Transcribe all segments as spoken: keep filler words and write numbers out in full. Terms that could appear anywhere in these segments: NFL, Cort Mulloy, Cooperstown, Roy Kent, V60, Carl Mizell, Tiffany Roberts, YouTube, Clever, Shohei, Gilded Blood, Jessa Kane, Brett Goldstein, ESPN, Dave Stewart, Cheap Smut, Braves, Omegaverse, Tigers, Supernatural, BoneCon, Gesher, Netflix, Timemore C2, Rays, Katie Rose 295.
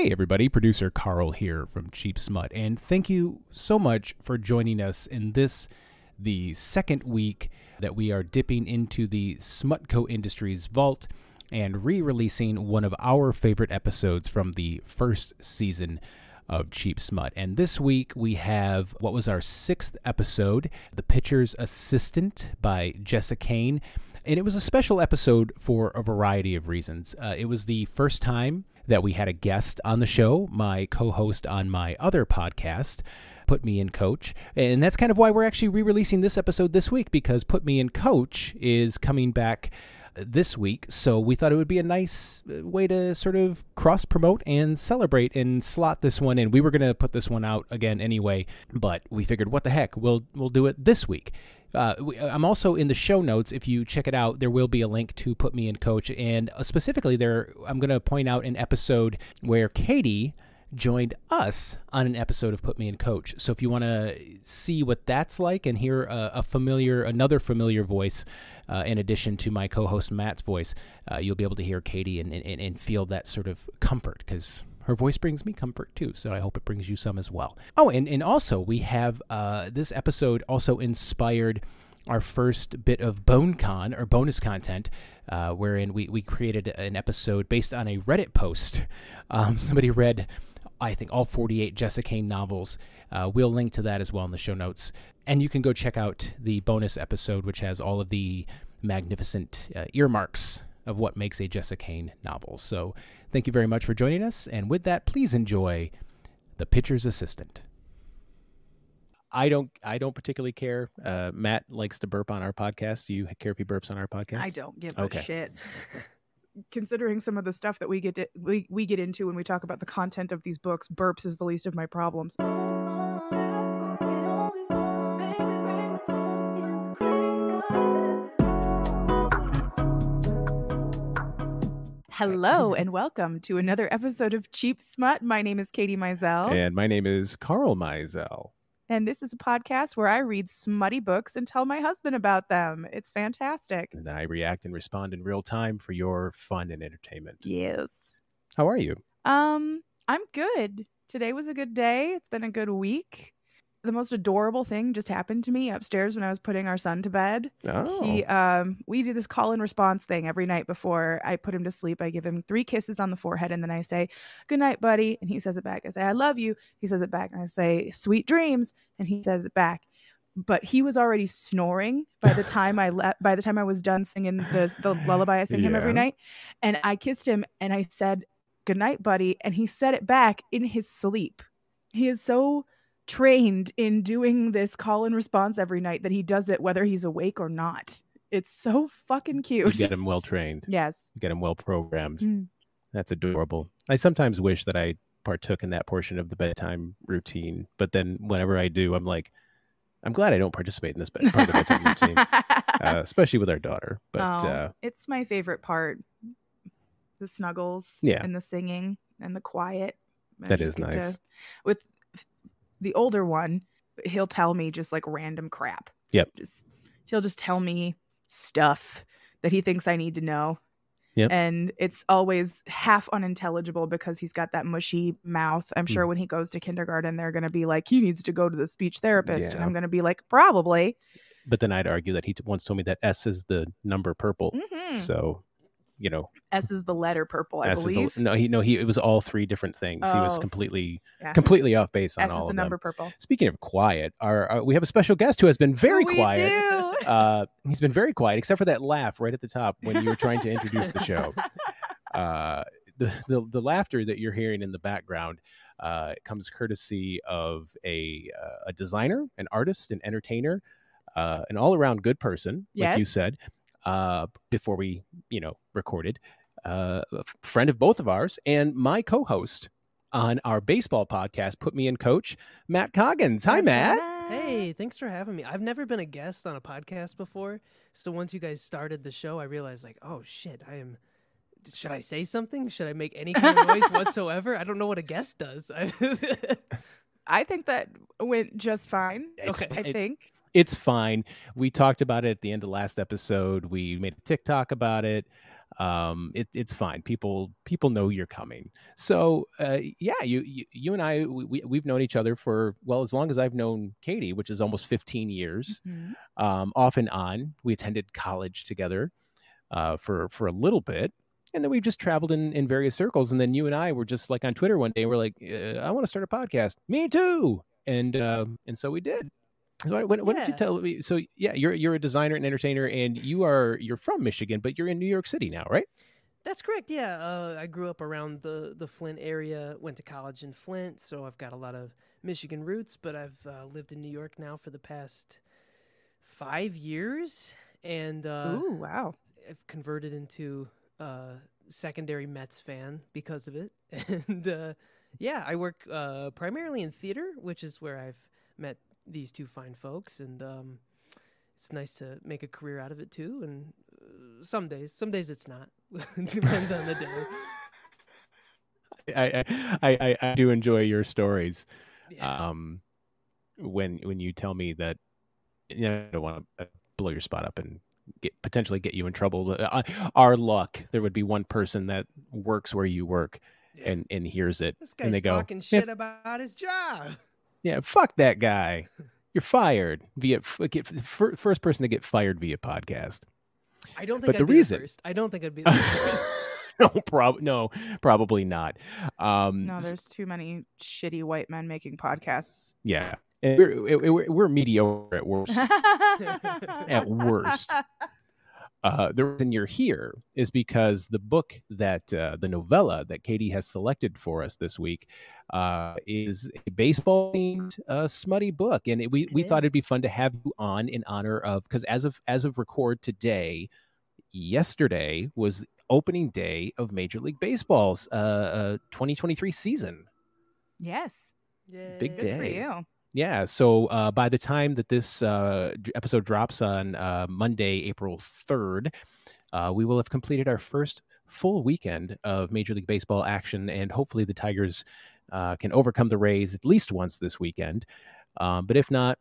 Hey everybody, producer Carl here from Cheap Smut, and thank you so much for joining us in this, the second week that we are dipping into the Smutco Industries vault and re-releasing one of our favorite episodes from the first season of Cheap Smut. And this week we have what was our sixth episode, The Pitcher's Assistant by Jessa Kane, and it was a special episode for a variety of reasons. Uh, it was the first time that we had a guest on the show, my co-host on my other podcast, Put Me in Coach. And that's kind of why we're actually re-releasing this episode this week, because Put Me in Coach is coming back this week. So we thought it would be a nice way to sort of cross-promote and celebrate and slot this one in. We were going to put this one out again anyway, but we figured, what the heck, we'll we'll do it this week. Uh, we, I'm also in the show notes. If you check it out, there will be a link to Put Me in Coach. And specifically there, I'm going to point out an episode where Katie joined us on an episode of Put Me in Coach. So if you want to see what that's like and hear a, a familiar, another familiar voice, uh, in addition to my co-host Matt's voice, uh, you'll be able to hear Katie and, and, and feel that sort of comfort, because her voice brings me comfort too, so I hope it brings you some as well. Oh, and, and also we have uh, this episode also inspired our first bit of BoneCon, or bonus content, uh, wherein we, we created an episode based on a Reddit post. Um, somebody read, I think, all forty-eight Jessa Kane novels. Uh, we'll link to that as well in the show notes. And you can go check out the bonus episode, which has all of the magnificent uh, earmarks of what makes a Jessa Kane novel. So thank you very much for joining us. And with that, please enjoy The Pitcher's Assistant. I don't I don't particularly care. Uh, Matt likes to burp on our podcast. Do you care if he burps on our podcast? I don't give okay. a shit. Considering some of the stuff that we get to, we, we get into when we talk about the content of these books, burps is the least of my problems. Hello and welcome to another episode of Cheap Smut. My name is Katie Mizell. And my name is Carl Mizell. And this is a podcast where I read smutty books and tell my husband about them. It's fantastic. And I react and respond in real time for your fun and entertainment. Yes. How are you? Um, I'm good. Today was a good day. It's been a good week. The most adorable thing just happened to me upstairs when I was putting our son to bed. Oh. He, um, we do this call and response thing every night before I put him to sleep. I give him three kisses on the forehead, and then I say, "Good night, buddy." And he says it back. I say, "I love you." He says it back. And I say, "Sweet dreams." And he says it back. But he was already snoring by the time I le- by the time I was done singing the, the lullaby I sing yeah. him every night. And I kissed him, and I said, "Good night, buddy." And he said it back in his sleep. He is so trained in doing this call and response every night that he does it whether he's awake or not. It's so fucking cute. You get him well trained. Yes. You get him well programmed. Mm. That's adorable. I sometimes wish that I partook in that portion of the bedtime routine, but then whenever I do, I'm like, I'm glad I don't participate in this part of the bedtime routine, uh, especially with our daughter. But oh, uh, it's my favorite part: the snuggles, yeah. and the singing, and the quiet. I that is nice. To, with the older one, he'll tell me just like random crap. Yep. Just, he'll just tell me stuff that he thinks I need to know. Yep. And it's always half unintelligible because he's got that mushy mouth. I'm sure mm. when he goes to kindergarten, they're going to be like, he needs to go to the speech therapist. Yeah. And I'm going to be like, probably. But then I'd argue that he once told me that S is the number purple. Mm-hmm. So, you know, S is the letter purple, I S believe. The, no, he no he. It was all three different things. Oh, he was completely yeah. completely off base on S all of them. S is the number purple. Speaking of quiet, our, our we have a special guest who has been very we quiet. Do. Uh, he's been very quiet, except for that laugh right at the top when you were trying to introduce the show. Uh, the, the the laughter that you're hearing in the background uh, comes courtesy of a uh, a designer, an artist, an entertainer, uh, an all around good person, yes. like you said. Uh, before we, you know, recorded, uh, a f- friend of both of ours and my co-host on our baseball podcast, Put Me in Coach, Matt Coggins. Hi, Matt. Hey, thanks for having me. I've never been a guest on a podcast before. So once you guys started the show, I realized like, oh, shit, I am. Should I say something? Should I make any kind of noise whatsoever? I don't know what a guest does. I think that went just fine. It's, okay, I it, think. It's fine. We talked about it at the end of last episode. We made a TikTok about it. Um, it, it's fine. People people know you're coming. So uh, yeah, you, you you and I we we've known each other for, well, as long as I've known Katie, which is almost fifteen years, mm-hmm. um, off and on. We attended college together uh, for for a little bit, and then we've just traveled in in various circles. And then you and I were just like on Twitter one day. We're like, uh, I want to start a podcast. Me too. And uh, and so we did. So what, what yeah. did you tell me? So yeah, you're you're a designer and entertainer, and you are you're from Michigan, but you're in New York City now, right? That's correct. Yeah, uh, I grew up around the the Flint area. Went to college in Flint, so I've got a lot of Michigan roots. But I've uh, lived in New York now for the past five years, and uh, ooh, wow, I've converted into a secondary Mets fan because of it. And uh, yeah, I work uh, primarily in theater, which is where I've met these two fine folks, and um, it's nice to make a career out of it too. And uh, some days, some days it's not. It depends on the day. I, I I I do enjoy your stories. Yeah. Um, when when you tell me that, you know, I don't want to blow your spot up and get potentially get you in trouble. Uh, our luck, there would be one person that works where you work, yeah. and and hears it, this guy's and they go talking shit yeah. about his job. Yeah, fuck that guy. You're fired via get, first person to get fired via podcast. I don't think but I'd the be reason... the first. I don't think I'd be the first. no, prob- no, probably not. Um, no, there's too many shitty white men making podcasts. Yeah. And we're, we're, we're mediocre at worst. at worst. Uh, the reason you're here is because the book that uh, the novella that Katie has selected for us this week uh, is a baseball-themed, uh, smutty book, and it, we it we is. thought it'd be fun to have you on in honor of, because as of as of record today, yesterday was the opening day of Major League Baseball's uh, uh, twenty twenty-three season. Yes, Yay. Big day. Good for you. Yeah, so uh, by the time that this uh, episode drops on uh, Monday, April third, uh, we will have completed our first full weekend of Major League Baseball action, and hopefully the Tigers uh, can overcome the Rays at least once this weekend. Um, but if not,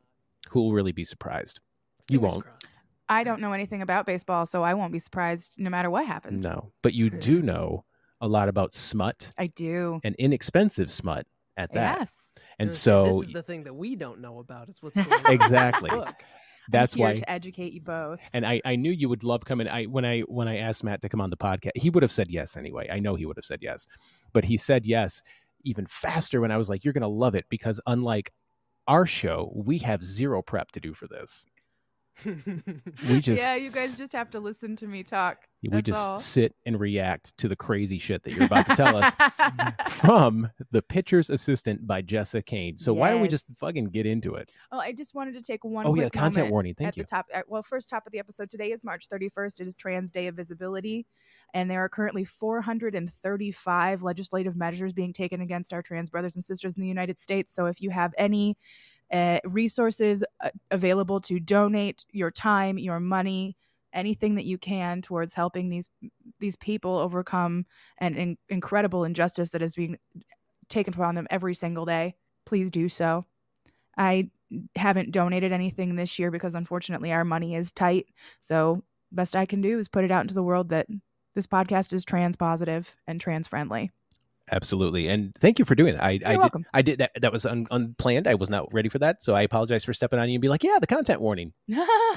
who will really be surprised? You Fingers won't. Crossed. I don't know anything about baseball, so I won't be surprised no matter what happens. No, but you do know a lot about smut. I do. And inexpensive smut at that. Yes. And There's, so this is the thing that we don't know about is what's going on. Exactly. That's I'm here why to educate you both. And I, I knew you would love coming. I when I when I asked Matt to come on the podcast, he would have said yes anyway. I know he would have said yes, but he said yes even faster when I was like, "You're going to love it," because unlike our show, we have zero prep to do for this. we just yeah, you guys just have to listen to me talk. We That's just all. Sit and react to the crazy shit that you're about to tell us from The Pitcher's Assistant by Jessa Kane. So yes. why don't we just fucking get into it? Oh, I just wanted to take one. Oh yeah, content warning. Thank at you. The top, at, well, first top of the episode today is March thirty-first. It is Trans Day of Visibility, and there are currently four hundred thirty-five legislative measures being taken against our trans brothers and sisters in the United States. So if you have any Uh, resources uh, available to donate your time, your money, anything that you can towards helping these these people overcome an in- incredible injustice that is being taken upon them every single day, please do so. I haven't donated anything this year because unfortunately our money is tight. So best I can do is put it out into the world that this podcast is trans positive and trans friendly. Absolutely. And thank you for doing that. I, You're I, welcome. Did, I did that. That was un, unplanned. I was not ready for that. So I apologize for stepping on you and be like, yeah, the content warning.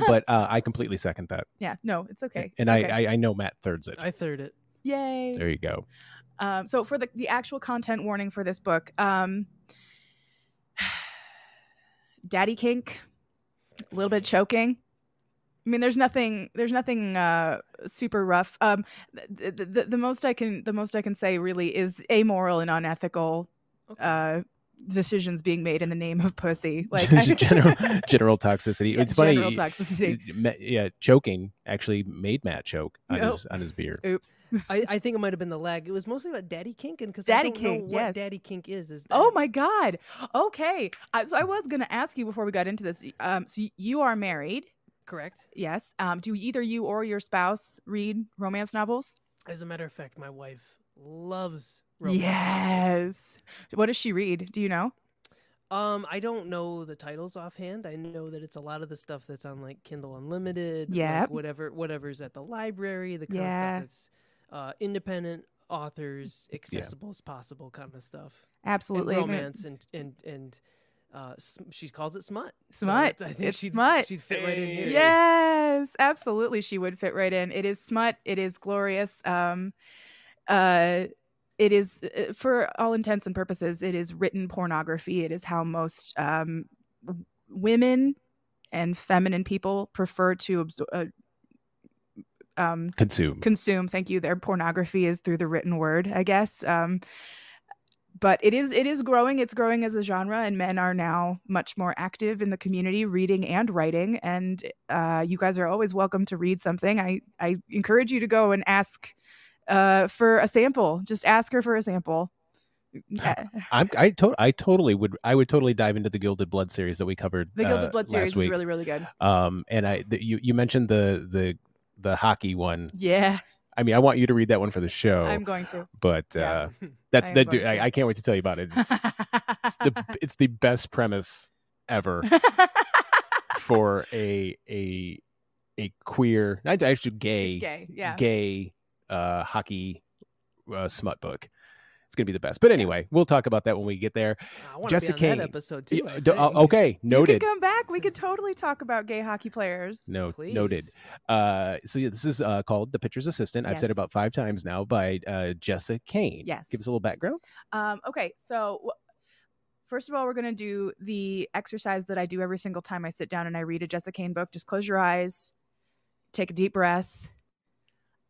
But uh, I completely second that. Yeah, no, it's okay. And it's I, okay. I, I know Matt thirds it. I third it. Yay. There you go. Um, so for the, the actual content warning for this book, um, daddy kink, a little bit choking. I mean, there's nothing. There's nothing uh, super rough. Um, the, the the most I can the most I can say really is amoral and unethical okay. uh, decisions being made in the name of pussy, like general general toxicity. Yeah, it's funny. General toxicity. Yeah, choking actually made Matt choke on oh. his on his beer. Oops. I, I think it might have been the lag. It was mostly about daddy kink, and because I don't kink, know what yes. daddy kink is. Is that... oh my god. Okay. Uh, so I was gonna ask you before we got into this. Um, so you are married. Correct. Yes. Um, do either you or your spouse read romance novels? As a matter of fact, my wife loves romance novels. Yes. What does she read? Do you know? Um, I don't know the titles offhand. I know that it's a lot of the stuff that's on like Kindle Unlimited. Yeah. Like whatever, whatever's at the library. The kind yeah. of stuff that's uh, independent authors, accessible yeah. as possible kind of stuff. Absolutely. And romance and, and, and uh, she calls it smut. Smut. So I think it's she'd, smut. She'd fit right in here. Yes, absolutely. She would fit right in. It is smut. It is glorious. Um, uh, it is, for all intents and purposes, it is written pornography. It is how most um, women and feminine people prefer to absor- uh, um, consume. Consume. Thank you. Their pornography is through the written word, I guess. Um, but it is it is growing. It's growing as a genre, and men are now much more active in the community, reading and writing. And uh, you guys are always welcome to read something. I, I encourage you to go and ask Uh, for a sample, just ask her for a sample. I'm, I to- I totally would. I would totally dive into the Gilded Blood series that we covered. The Gilded uh, Blood series week. is really, really good. Um, and I, the, you, you mentioned the the the hockey one. Yeah. I mean, I want you to read that one for the show. I'm going to. But yeah. uh, that's I that. Dude, I, I can't wait to tell you about it. It's, it's the it's the best premise ever for a a a queer, not actually gay, it's gay, yeah, gay. Uh, hockey uh, smut book. It's gonna be the best. But anyway, we'll talk about that when we get there. I want to be on Kane, that episode too. You, d- okay, noted. You can come back. We could totally talk about gay hockey players. No, please. Noted. Uh, so yeah, this is uh, called The Pitcher's Assistant. Yes. I've said it about five times now. By uh, Jessa Kane. Yes. Give us a little background. Um, okay, so. W- First of all, we're going to do the exercise that I do every single time I sit down and I read a Jessa Kane book. Just close your eyes, take a deep breath,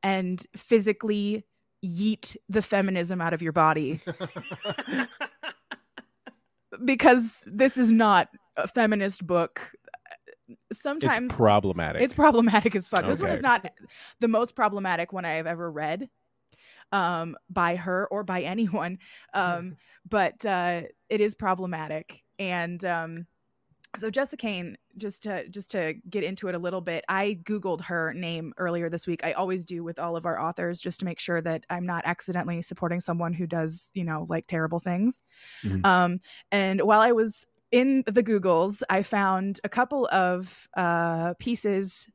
and physically yeet the feminism out of your body. Because this is not a feminist book. Sometimes it's problematic. It's problematic as fuck. Okay. This one is not the most problematic one I have ever read um, by her or by anyone. Um, but uh, it is problematic. And um, so Jessa Kane, just to just to get into it a little bit, I Googled her name earlier this week. I always do with all of our authors, just to make sure that I'm not accidentally supporting someone who does, you know, like terrible things. Mm-hmm. Um, and while I was in the Googles, I found a couple of uh, pieces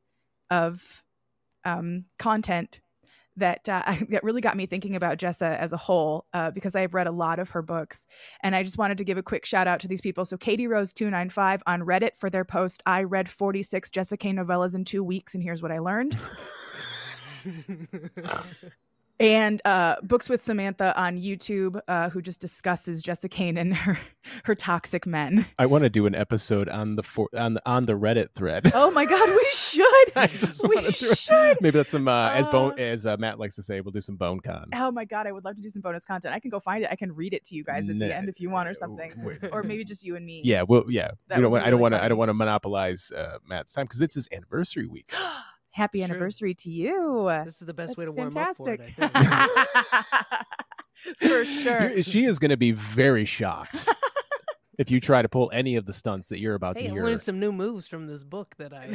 of um, content that uh, that really got me thinking about Jessa as a whole, uh, because I have read a lot of her books. And I just wanted to give a quick shout out to these people. So Katie Rose two ninety-five on Reddit for their post, I read forty-six Jessa Kane novellas in two weeks and here's what I learned. And uh, Books with Samantha on YouTube, uh, who just discusses Jessa Kane and her, her toxic men. I want to do an episode on the for, on the on the Reddit thread. Oh my God, we should. I just we should. Maybe that's some uh, uh, as bone as uh, Matt likes to say, we'll do some BoneCon. Oh my God, I would love to do some bonus content. I can go find it. I can read it to you guys at no, the end if you want or something, wait. Or maybe just you and me. Yeah, well, yeah. That you know, really I don't want to. I don't want to monopolize uh, Matt's time because it's his anniversary week. Happy True. Anniversary to you. This is the best That's way to warm fantastic. Up for it, I think. For sure. She is going to be very shocked if you try to pull any of the stunts that you're about hey, to I hear. I learned some new moves from this book that I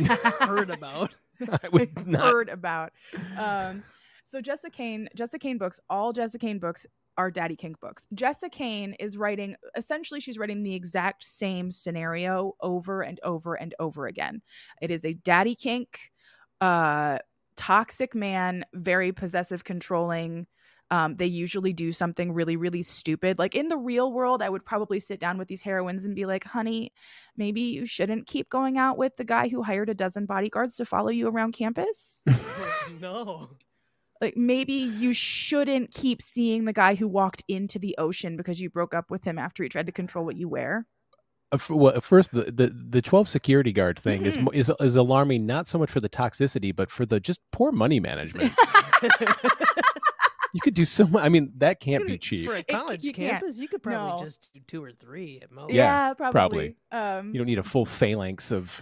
heard about. I would not. Heard about. Um, so Jessa Kane, Jessa Kane books, all Jessa Kane books are daddy kink books. Jessa Kane is writing, essentially she's writing the exact same scenario over and over and over again. It is a daddy kink. Uh, toxic man, very possessive, controlling. Um, they usually do something really, really stupid. Like in the real world, I would probably sit down with these heroines and be like, honey, maybe you shouldn't keep going out with the guy who hired a dozen bodyguards to follow you around campus. No. Like maybe you shouldn't keep seeing the guy who walked into the ocean because you broke up with him after he tried to control what you wear. Well, first, the, the, the twelve security guard thing mm-hmm. is, is is alarming, not so much for the toxicity, but for the just poor money management. You could do so much. I mean, that can't be cheap. For a college you campus, can't. You could probably no. just do two or three at most. Yeah, yeah probably. probably. Um, you don't need a full phalanx of...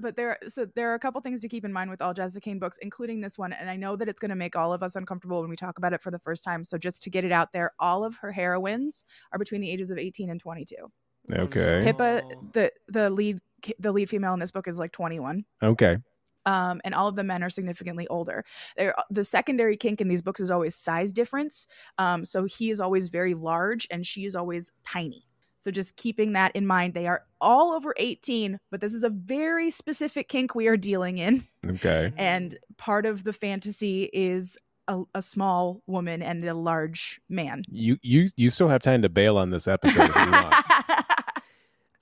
But there, so there are a couple things to keep in mind with all Jessa Kane books, including this one. And I know that it's going to make all of us uncomfortable when we talk about it for the first time. So just to get it out there, all of her heroines are between the ages of eighteen and twenty-two. Okay. Pippa, the the lead the lead female in this book is like twenty-one. Okay. Um, and all of the men are significantly older. They're, the secondary kink in these books is always size difference. Um, so he is always very large and she is always tiny. So just keeping that in mind, they are all over eighteen, but this is a very specific kink we are dealing in. Okay. And part of the fantasy is a, a small woman and a large man. You you you still have time to bail on this episode if you want.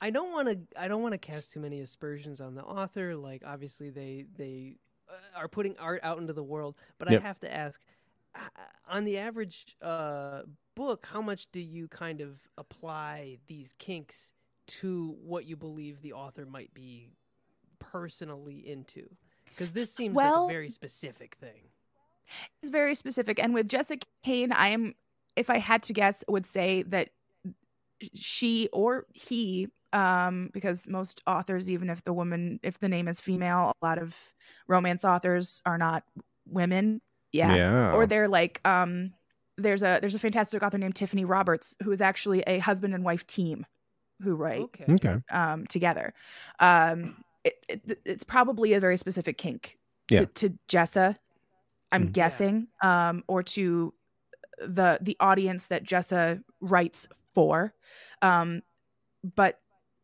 I don't want to. I don't want to cast too many aspersions on the author. Like, obviously, they they are putting art out into the world. But yep. I have to ask, on the average uh, book, how much do you kind of apply these kinks to what you believe the author might be personally into? Because this seems well, like a very specific thing. It's very specific, and with Jessa Kane, I am, if I had to guess, would say that she or he. Um, because most authors, even if the woman, if the name is female, a lot of romance authors are not women. Yeah. yeah. Or they're like, um, there's a, there's a fantastic author named Tiffany Roberts, who is actually a husband and wife team who write okay. Okay. Um, together. Um, it, it, it's probably a very specific kink yeah. to, to Jessa, I'm mm-hmm. guessing, yeah. um, or to the, the audience that Jessa writes for. Um, but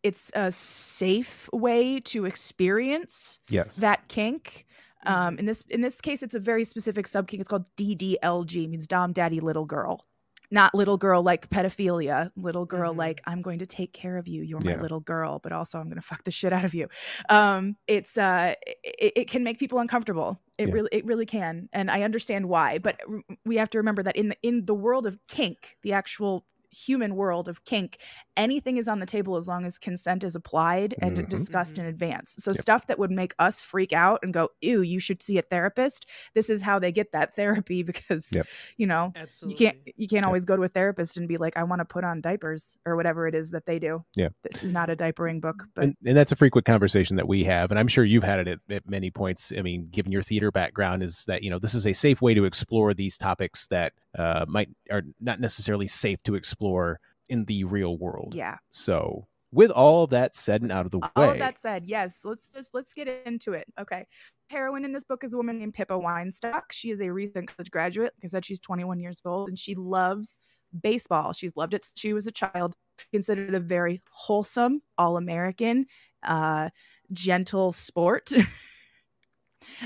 it's a safe way to experience yes. that kink. Um, in this in this case, it's a very specific sub-kink. It's called D D L G. It means Dom, Daddy, Little Girl. Not little girl like pedophilia. Little girl mm-hmm. like, I'm going to take care of you. You're my yeah. little girl, but also I'm going to fuck the shit out of you. Um, it's uh, it, it can make people uncomfortable. It yeah. really it really can. And I understand why. But we have to remember that in the, in the world of kink, the actual human world of kink, anything is on the table as long as consent is applied and mm-hmm. discussed mm-hmm. in advance. So yep. stuff that would make us freak out and go, ew, you should see a therapist. This is how they get that therapy, because yep. you know, Absolutely. you can't, you can't yep. always go to a therapist and be like, I want to put on diapers or whatever it is that they do. Yeah. This is not a diapering book, but and, and that's a frequent conversation that we have. And I'm sure you've had it at, at many points. I mean, given your theater background, is that, you know, this is a safe way to explore these topics that uh, might are not necessarily safe to explore in the real world. Yeah. So with all that said and out of the way. All that said, yes. Let's just, let's get into it. Okay. Heroine in this book is a woman named Pippa Weinstock. She is a recent college graduate. Like I said, she's twenty-one years old, and she loves baseball. She's loved it since she was a child. Considered a very wholesome, all-American, uh, gentle sport.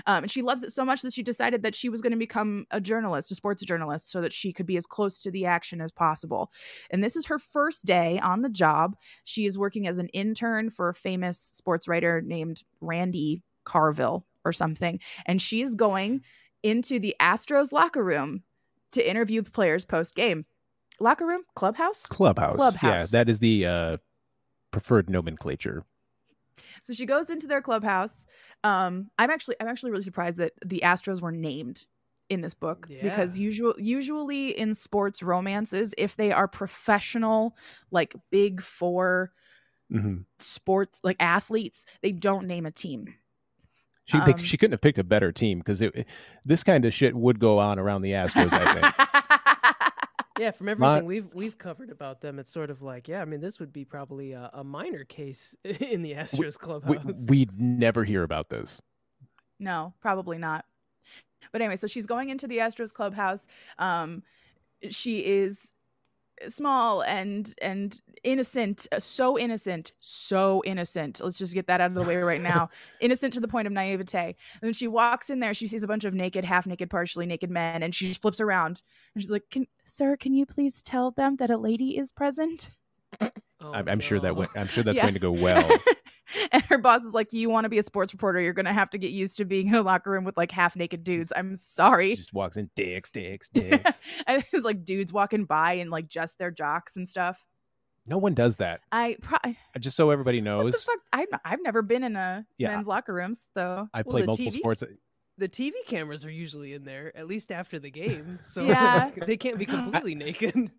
Um, and she loves it so much that she decided that she was going to become a journalist, a sports journalist, so that she could be as close to the action as possible. And this is her first day on the job. She is working as an intern for a famous sports writer named Randy Carville or something. And she is going into the Astros locker room to interview the players post-game. Locker room? Clubhouse? Clubhouse. Clubhouse. Yeah, that is the uh, preferred nomenclature. So she goes into their clubhouse. Um, I'm actually I'm actually really surprised that the Astros were named in this book yeah. because usual, usually in sports romances, if they are professional, like big four mm-hmm. sports, like athletes, they don't name a team. She um, they, she couldn't have picked a better team, because this kind of shit would go on around the Astros, I think. Yeah, from everything My- we've we've covered about them, it's sort of like, yeah, I mean, this would be probably a, a minor case in the Astros we, clubhouse. We, we'd never hear about this. No, probably not. But anyway, so she's going into the Astros clubhouse. Um, she is small and and innocent, so innocent, so innocent. Let's just get that out of the way right now. Innocent to the point of naivete. And when she walks in there, she sees a bunch of naked, half-naked, partially naked men, and she just flips around. And she's like, can, sir, can you please tell them that a lady is present? Oh, I'm, I'm no. sure that went, I'm sure that's yeah. going to go well. And her boss is like, you want to be a sports reporter, you're going to have to get used to being in a locker room with like half-naked dudes. I'm sorry. She just walks in, dicks, dicks, dicks. And it's like dudes walking by and like just their jocks and stuff. No one does that. I pro- Just so everybody knows. I've, I've never been in a yeah. men's locker room, so. I played well, multiple T V, sports. The T V cameras are usually in there, at least after the game. So yeah. like, they can't be completely naked.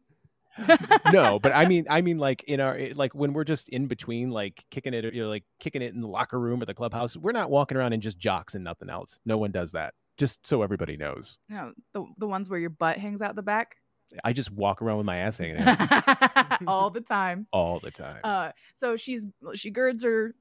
No, but I mean, I mean, like in our like when we're just in between, like kicking it, you know, like kicking it in the locker room or the clubhouse. We're not walking around in just jocks and nothing else. No one does that. Just so everybody knows. No, the the ones where your butt hangs out the back. I just walk around with my ass hanging out all the time. All the time. Uh, so she's she girds her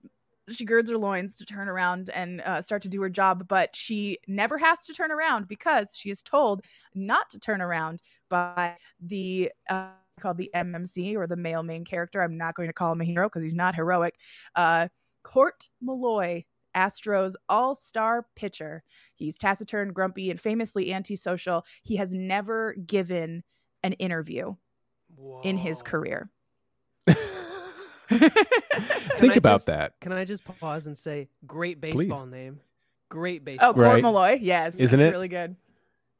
she girds her loins to turn around and uh, start to do her job, but she never has to turn around because she is told not to turn around by the. Uh, called the M M C, or the male main character. I'm not going to call him a hero because he's not heroic. Uh, Cort Mulloy, Astros all-star pitcher. He's taciturn, grumpy, and famously antisocial. He has never given an interview Whoa. in his career. Think I about just, that. Can I just pause and say, great baseball Please. name. Great baseball. Oh, Cort right. Mulloy. Yes. Isn't it? Really good.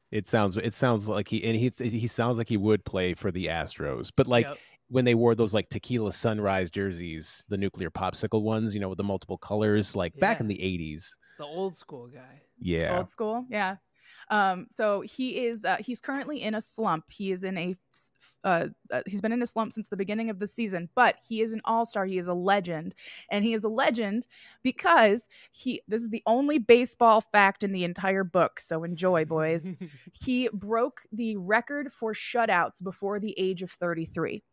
It sounds, it sounds like he, and he, he sounds like he would play for the Astros, but like yep. when they wore those like tequila sunrise jerseys, the nuclear popsicle ones, you know, with the multiple colors, like yeah. back in the eighties, the old school guy. Yeah. Old school. Yeah. Um, so he is, uh, he's currently in a slump. He is in a, uh, uh, he's been in a slump since the beginning of the season, but he is an all-star. He is a legend, and he is a legend because he, this is the only baseball fact in the entire book. So enjoy, boys. He broke the record for shutouts before the age of thirty-three.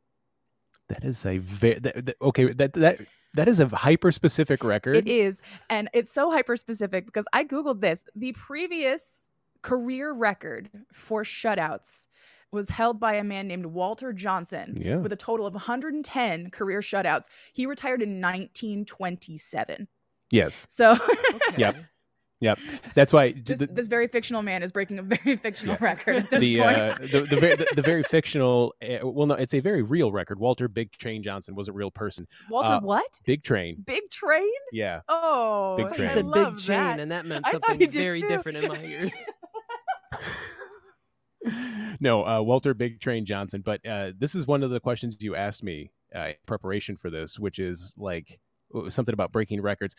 That is a very, that, that, okay. That, that, That is a hyper-specific record. It is. And it's so hyper-specific because I Googled this. The previous career record for shutouts was held by a man named Walter Johnson yeah. with a total of one hundred ten career shutouts. He retired in nineteen twenty-seven. Yes. So. Okay. Yep. Yep. That's why. This, the, this very fictional man is breaking a very fictional yeah. record at this the, point. Uh, the, the, very, the, the very fictional, uh, well, no, it's a very real record. Walter Big Train Johnson was a real person. Walter uh, what? Big Train. Big Train? Yeah. Oh, Big Train. He said Big Chain, that. and that meant something very too. different in my ears. No, uh, Walter Big Train Johnson. But uh, this is one of the questions you asked me uh, in preparation for this, which is like something about breaking records.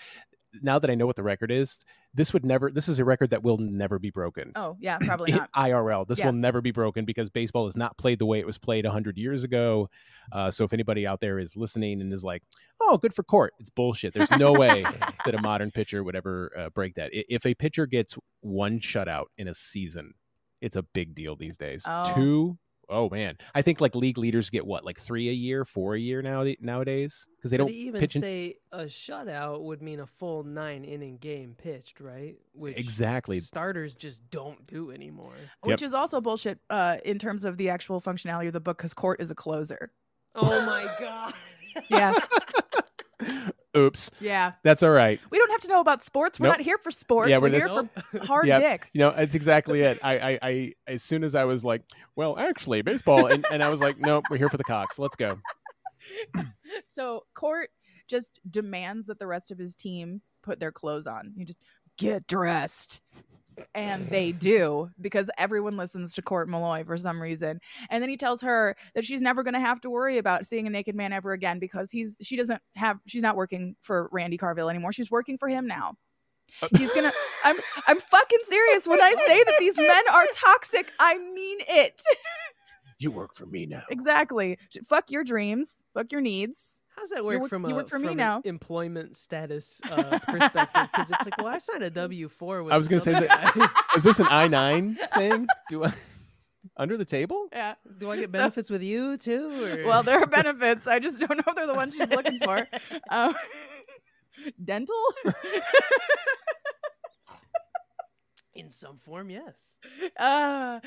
Now that I know what the record is, this would never, this is a record that will never be broken. Oh yeah, probably not. I R L. This yeah. will never be broken because baseball is not played the way it was played a hundred years ago. Uh, so if anybody out there is listening and is like, oh, good for Cort, it's bullshit. There's no way that a modern pitcher would ever uh, break that. If a pitcher gets one shutout in a season, it's a big deal these days. Oh. Two. Oh man, I think like league leaders get what, like three a year, four a year now nowadays because they but don't even pitch in... say a shutout would mean a full nine inning game pitched, right? Which exactly starters just don't do anymore, which yep. is also bullshit uh, in terms of the actual functionality of the book because Cort is a closer. Oh my god! Yeah. Oops. Yeah. That's all right. We don't have to know about sports. We're nope. not here for sports. Yeah, we're, we're just... here for hard yeah. dicks. You know, that's exactly it. I, I, I, as soon as I was like, well, actually, baseball. And, and I was like, no, we're here for the cocks. Let's go. So Cort just demands that the rest of his team put their clothes on. You just get dressed. And they do because everyone listens to Cort Mulloy for some reason. And then he tells her that she's never going to have to worry about seeing a naked man ever again because he's she doesn't have she's not working for Randy Carville anymore. She's working for him now. He's gonna. I'm I'm fucking serious when I say that these men are toxic. I mean it. You work for me now. Exactly. Fuck your dreams. Fuck your needs. How's that work, work from a work for from me now? employment status uh, perspective? Because it's like, well, I signed a W four with I was going to say, that, is this an I nine thing? Do I under the table? Yeah. Do I get benefits so, with you too? Or? Well, there are benefits. I just don't know if they're the ones she's looking for. Um, dental? In some form, yes. Uh,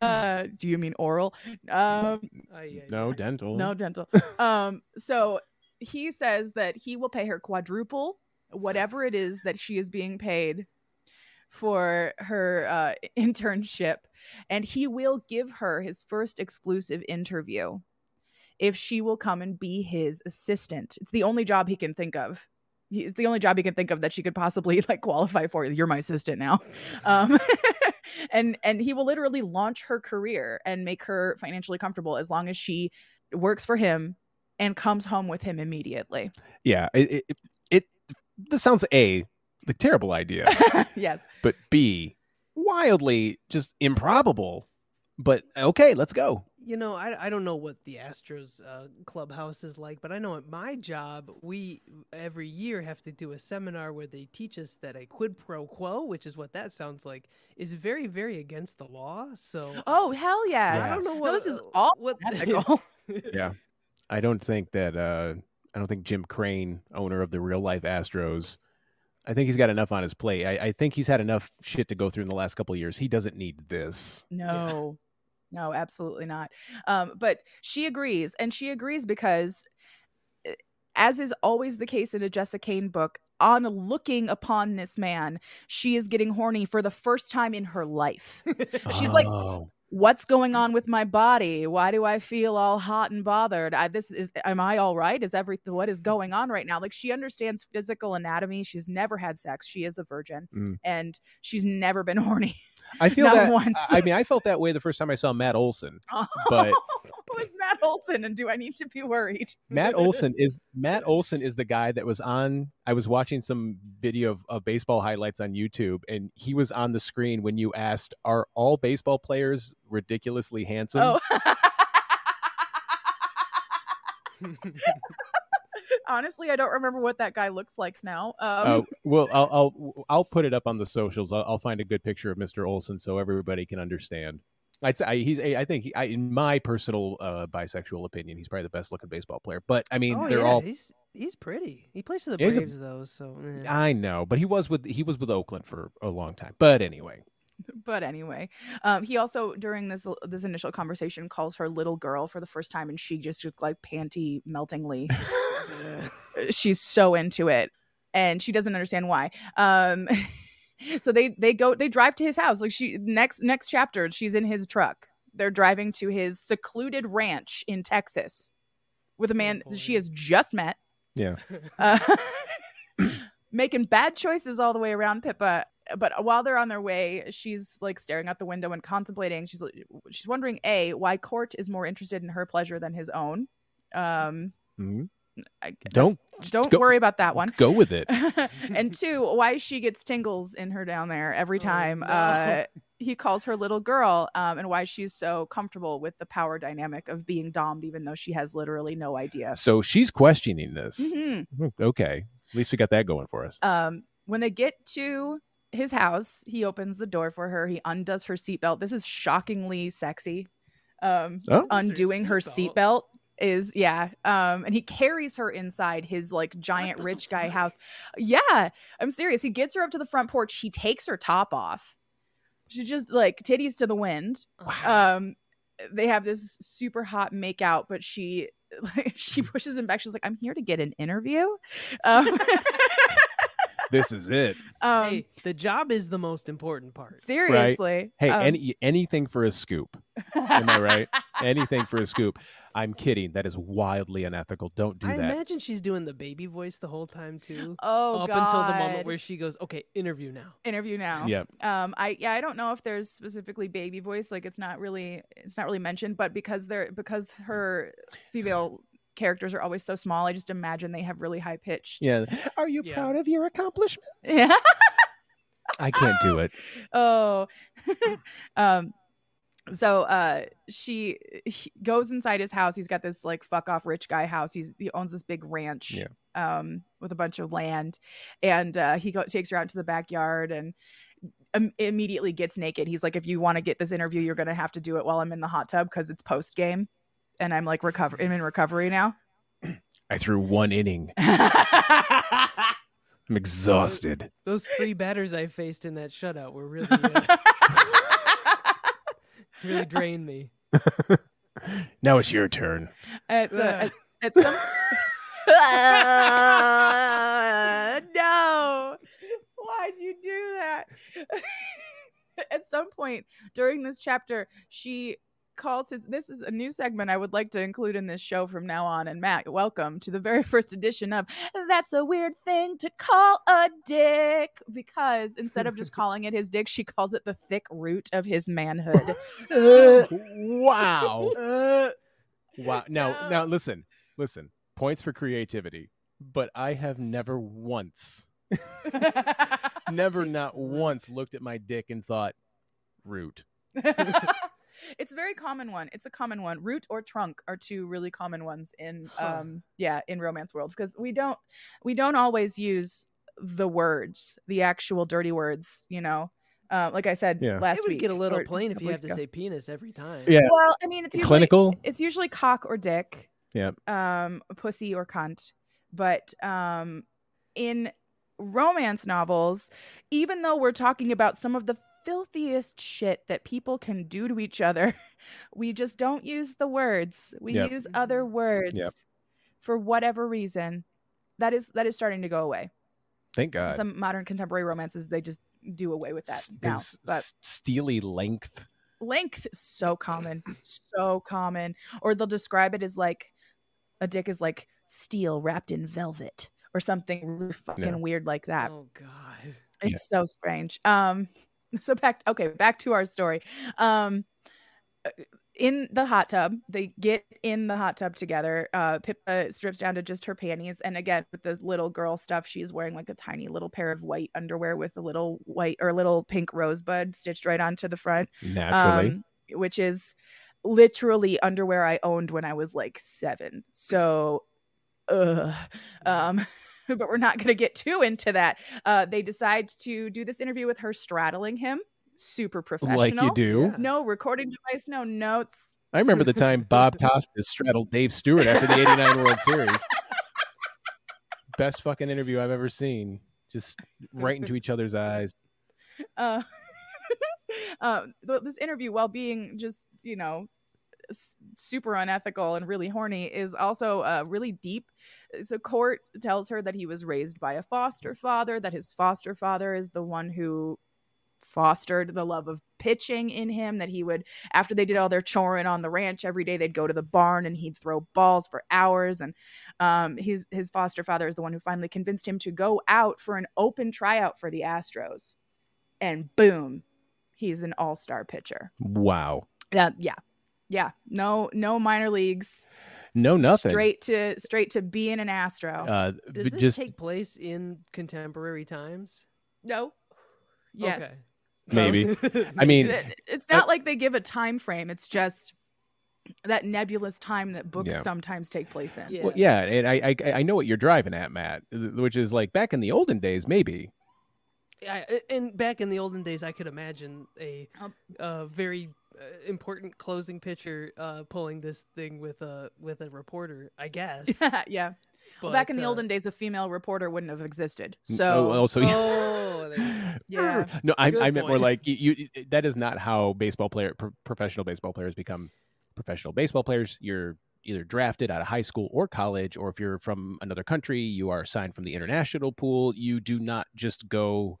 uh, do you mean oral? Um, no, dental. No, dental. Um, so he says that he will pay her quadruple, whatever it is that she is being paid for her uh, internship. And he will give her his first exclusive interview if she will come and be his assistant. It's the only job he can think of. It's the only job you can think of that she could possibly like qualify for. You're my assistant now. Um, and and he will literally launch her career and make her financially comfortable as long as she works for him and comes home with him immediately. Yeah. It, it, it this sounds A, the terrible idea. Yes. But B, wildly just improbable. But okay, let's go. You know, I, I don't know what the Astros uh, clubhouse is like, but I know at my job, we every year have to do a seminar where they teach us that a quid pro quo, which is what that sounds like, is very, very against the law. So, oh, hell yes. Yeah. I don't know what no, this is all what ethical. Yeah. I don't think that uh, I don't think Jim Crane, owner of the real life Astros, I think he's got enough on his plate. I, I think he's had enough shit to go through in the last couple of years. He doesn't need this. No. Yeah. No, absolutely not. Um, but she agrees, and she agrees because, as is always the case in a Jessa Kane book, on looking upon this man, she is getting horny for the first time in her life. She's oh. like, what's going on with my body? Why do I feel all hot and bothered? I, this is, am I all right? Is everything, what is going on right now? Like, she understands physical anatomy. She's never had sex. She is a virgin mm. and she's never been horny. I feel Not that. Once. I mean, I felt that way the first time I saw Matt Olson. But who is Matt Olson, and do I need to be worried? Matt Olson is Matt Olson is the guy that was on. I was watching some video of, of baseball highlights on YouTube, and he was on the screen when you asked, "Are all baseball players ridiculously handsome?" Oh. Honestly, I don't remember what that guy looks like now. Um, uh, well, I'll, I'll I'll put it up on the socials. I'll, I'll find a good picture of Mister Olson so everybody can understand. I'd say I, he's. I think he, I, in my personal uh, bisexual opinion, he's probably the best looking baseball player. But I mean, oh, they're yeah. all he's he's pretty. He plays for the Braves a, though, so yeah. I know. But he was with he was with Oakland for a long time. But anyway. But anyway, um, he also, during this this initial conversation, calls her little girl for the first time, and she just is like panty meltingly. She's so into it, and she doesn't understand why. Um, so they they go they drive to his house. Like she next next chapter, she's in his truck. They're driving to his secluded ranch in Texas with a man oh, she has just met. Yeah, uh, making bad choices all the way around, Pippa. But while they're on their way, she's like staring out the window and contemplating. She's she's wondering, A, why Cort is more interested in her pleasure than his own. Um, mm-hmm. I don't don't go, worry about that one. Go with it. And two, why she gets tingles in her down there every time oh, no. uh, he calls her little girl, um, and why she's so comfortable with the power dynamic of being dommed, even though she has literally no idea. So she's questioning this. Mm-hmm. Okay, at least we got that going for us. Um, when they get to his house, he opens the door for her. He undoes her seatbelt. This is shockingly sexy. Um, oh, undoing her seatbelt seat is, yeah. Um, and he carries her inside his like giant rich guy fuck? house. Yeah, I'm serious. He gets her up to the front porch. She takes her top off. She just like titties to the wind. Wow. Um, they have this super hot makeout, but she like, she pushes him back. She's like, "I'm here to get an interview." Um, This is it. Um, hey, the job is the most important part. Seriously. Right? Hey, um, any, anything for a scoop. Am I right? Anything for a scoop. I'm kidding. That is wildly unethical. Don't do I that. I imagine she's doing the baby voice the whole time, too. Oh, Up God. Up until the moment where she goes, okay, interview now. Interview now. Yep. Um, I, yeah, I don't know if there's specifically baby voice. Like, it's not really, it's not really mentioned. But because they're, because her female characters are always so small, I just imagine they have really high pitched. Yeah. Are you yeah. proud of your accomplishments? Yeah. I can't do it. Oh. um so uh she he goes inside his house. He's got this like fuck off rich guy house. He's he owns this big ranch yeah. um with a bunch of land, and uh he go- takes her out to the backyard and um, immediately gets naked. He's like, if you want to get this interview, you're going to have to do it while I'm in the hot tub, cuz it's post game. And I'm like recover. I'm in recovery now. I threw one inning. I'm exhausted. Those, those three batters I faced in that shutout were really uh, really drained me. Now it's your turn. At, uh, at, at some uh, no, why'd you do that? At some point during this chapter, she calls his this is a new segment I would like to include in this show from now on. And Matt, welcome to the very first edition of That's a Weird Thing to Call a Dick, because instead of just calling it his dick, she calls it the thick root of his manhood. uh, wow uh, wow now now listen listen points for creativity, but I have never once never not once looked at my dick and thought root. It's a very common one. It's a common one. Root or trunk are two really common ones in, huh. um, yeah, in romance world, because we don't, we don't always use the words, the actual dirty words, you know. Uh, like I said yeah. last week, it would week, get a little plain if you have to ago. say penis every time. Yeah. Well, I mean, it's usually, clinical. It's usually cock or dick. Yeah. Um, pussy or cunt, but um, in romance novels, even though we're talking about some of the filthiest shit that people can do to each other, we just don't use the words. We yep. use other words yep. for whatever reason. That is that is starting to go away. Thank God. Some modern contemporary romances, they just do away with that now. But steely length. Length, so common. So common. Or they'll describe it as like, a dick is like steel wrapped in velvet or something really fucking no. weird like that. Oh, God. It's yeah. so strange. Um, so back, okay, back to our story. Um, in the hot tub, they get in the hot tub together. Uh, Pippa strips down to just her panties. And again, with the little girl stuff, she's wearing like a tiny little pair of white underwear with a little white or little pink rosebud stitched right onto the front. Naturally. Um, which is literally underwear I owned when I was like seven. So, ugh. Um, but we're not going to get too into that. Uh, they decide to do this interview with her straddling him. Super professional. Like you do. No recording device, no notes. I remember the time Bob Costas straddled Dave Stewart after the eighty-nine World Series. Best fucking interview I've ever seen. Just right into each other's eyes. Uh, uh, this interview, while being just, you know, super unethical and really horny, is also uh, really deep. So Cort tells her that he was raised by a foster father, that his foster father is the one who fostered the love of pitching in him, that he would, after they did all their choring on the ranch every day, they'd go to the barn and he'd throw balls for hours. And um, his, his foster father is the one who finally convinced him to go out for an open tryout for the Astros. And boom, he's an all-star pitcher. Wow. Uh, yeah. Yeah. No, no minor leagues. No, nothing. Straight to straight to being an Astro. Uh, Does this just... take place in contemporary times? No. Yes. Okay. Maybe. I mean, it's not uh, like they give a time frame. It's just that nebulous time that books yeah. sometimes take place in. Yeah. Well, yeah, and I, I I know what you're driving at, Matt, which is like back in the olden days, maybe. Yeah, and back in the olden days, I could imagine a, a very important closing pitcher uh, pulling this thing with a with a reporter. I guess. yeah. But, well, back in the uh, olden days, a female reporter wouldn't have existed. So, oh, also, yeah. oh, yeah. No, I, I meant more like you, you. That is not how baseball player, pro- professional baseball players become professional baseball players. You're either drafted out of high school or college, or if you're from another country, you are signed from the international pool. You do not just go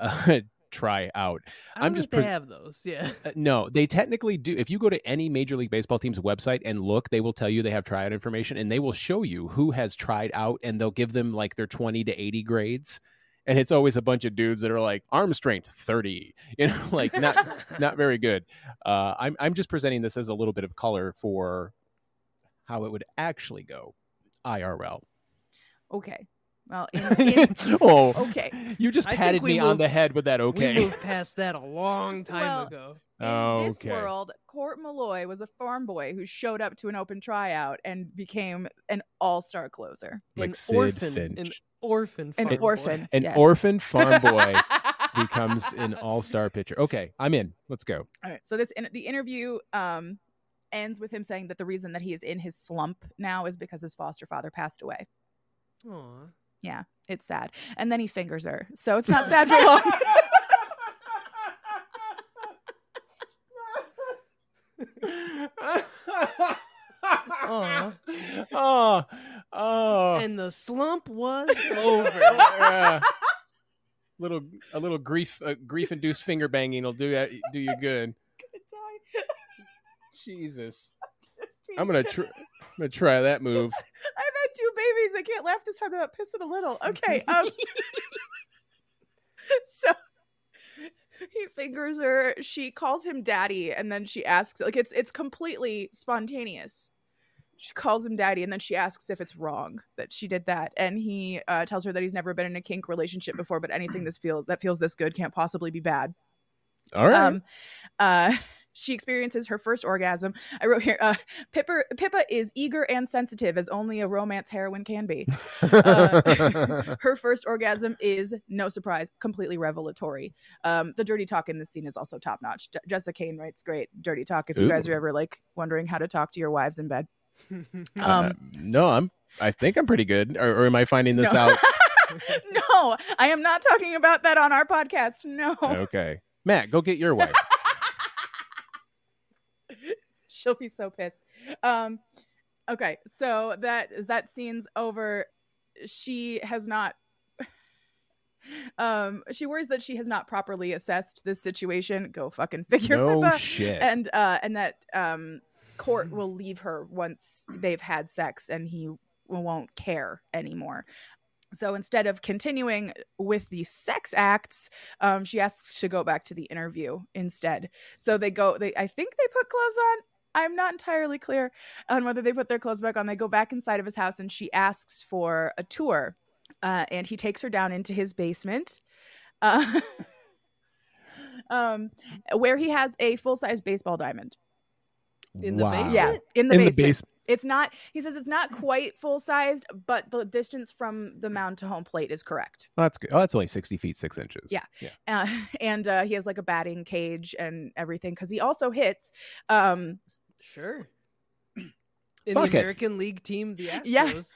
uh, try out. I don't I'm think just pre- they have those. Yeah, uh, no, they technically do. If you go to any Major League Baseball team's website and look, they will tell you they have tryout information, and they will show you who has tried out, and they'll give them like their twenty to eighty grades. And it's always a bunch of dudes that are like arm strength thirty, you know, like not not very good. Uh, I'm I'm just presenting this as a little bit of color for how it would actually go, I R L. Okay. Well, in, in, oh, okay. You just patted me moved, on the head with that. Okay, we moved past that a long time well, ago. In oh, this okay. world, Cort Mulloy was a farm boy who showed up to an open tryout and became an all-star closer. Like an Sid orphan, Finch. an orphan, farm an boy. orphan, an yes. orphan farm boy becomes an all-star pitcher. Okay, I'm in. Let's go. All right. So this in, the interview. Um, ends with him saying that the reason that he is in his slump now is because his foster father passed away. Aww. Yeah, it's sad. And then he fingers her, so it's not sad for long. Aww. Oh, oh. And the slump was over. uh, little, a little grief, uh, grief-induced finger banging will do uh, do you good. Jesus, I'm gonna tr- I'm gonna try that move. I've had two babies. I can't laugh this hard without pissing a little. Okay, um, so he fingers her. She calls him daddy, and then she asks, like it's it's completely spontaneous. She calls him daddy, and then she asks if it's wrong that she did that, and he uh, tells her that he's never been in a kink relationship before, but anything this feel that feels this good can't possibly be bad. All right. Um, uh, She experiences her first orgasm. I wrote here, uh, Pippa, Pippa is eager and sensitive as only a romance heroine can be. Uh, her first orgasm is, no surprise, completely revelatory. Um, the dirty talk in this scene is also top-notch. D- Jessa Kane writes great dirty talk if Ooh. You guys are ever like wondering how to talk to your wives in bed. Um, uh, no, I'm, I think I'm pretty good. Or, or am I finding this no. out? No, I am not talking about that on our podcast. No. Okay. Matt, go get your wife. She'll be so pissed. Um, okay, so that that scene's over. She has not Um, she worries that she has not properly assessed this situation. Go fucking figure. No Pippa. Shit. And uh, and that um, Cort will leave her once they've had sex, and he won't care anymore. So instead of continuing with the sex acts, um, she asks to go back to the interview instead. So they go. They I think they put clothes on. I'm not entirely clear on whether they put their clothes back on. They go back inside of his house, and she asks for a tour. Uh, and he takes her down into his basement, uh, um, where he has a full-size baseball diamond. In the wow. basement? Yeah, in the in basement. The base- it's not, he says it's not quite full-sized, but the distance from the mound to home plate is correct. Oh, that's good. Oh, that's only sixty feet, six inches. Yeah. yeah. Uh, and uh, he has like a batting cage and everything, because he also hits. Um, sure. In Fuck the American it. League team, the Astros,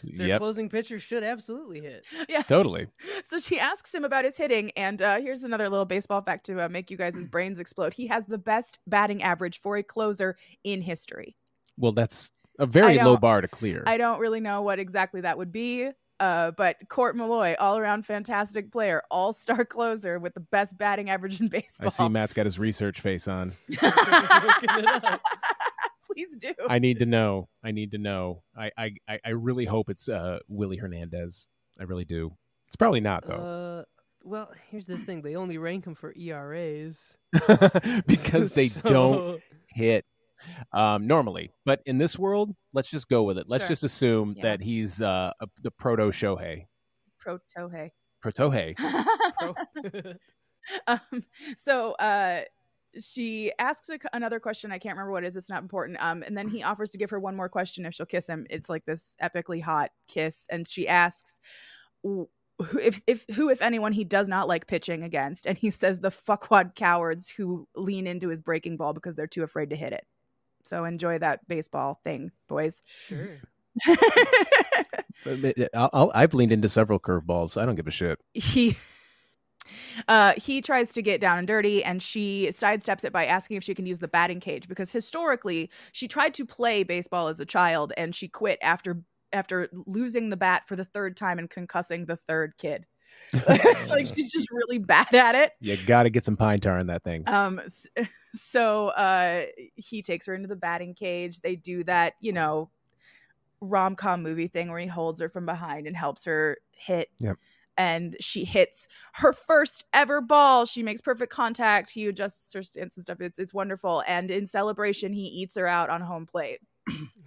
yeah. their yep. closing pitcher should absolutely hit. Yeah, totally. So she asks him about his hitting, and uh, here's another little baseball fact to uh, make you guys' brains explode. He has the best batting average for a closer in history. Well, that's a very low bar to clear. I don't really know what exactly that would be, uh, but Cort Mulloy, all-around fantastic player, all-star closer with the best batting average in baseball. I see Matt's got his research face on. Looking it up. Please do. I need to know. I need to know. I I, I really hope it's uh, Willie Hernandez. I really do. It's probably not, though. Uh, well, here's the thing. They only rank him for E R As. Because they so... don't hit um, normally. But in this world, let's just go with it. Let's sure. just assume yeah. that he's uh, a, the proto Shohei. Protohei. Protohei. Pro- um, so... Uh, she asks a, another question. I can't remember what it is. It's not important. Um, and then he offers to give her one more question if she'll kiss him. It's like this epically hot kiss. And she asks who, if, if who, if anyone, he does not like pitching against. And he says the fuckwad cowards who lean into his breaking ball because they're too afraid to hit it. So enjoy that baseball thing, boys. Sure. I'll, I'll, I've leaned into several curveballs. So I don't give a shit. He... Uh, he tries to get down and dirty, and she sidesteps it by asking if she can use the batting cage, because historically she tried to play baseball as a child, and she quit after after losing the bat for the third time and concussing the third kid. Like, she's just really bad at it. You gotta get some pine tar in that thing. Um, so uh, he takes her into the batting cage. They do that, you know, rom-com movie thing where he holds her from behind and helps her hit. Yep. And she hits her first ever ball. She makes perfect contact. He adjusts her stance and stuff. It's it's wonderful. And in celebration, he eats her out on home plate.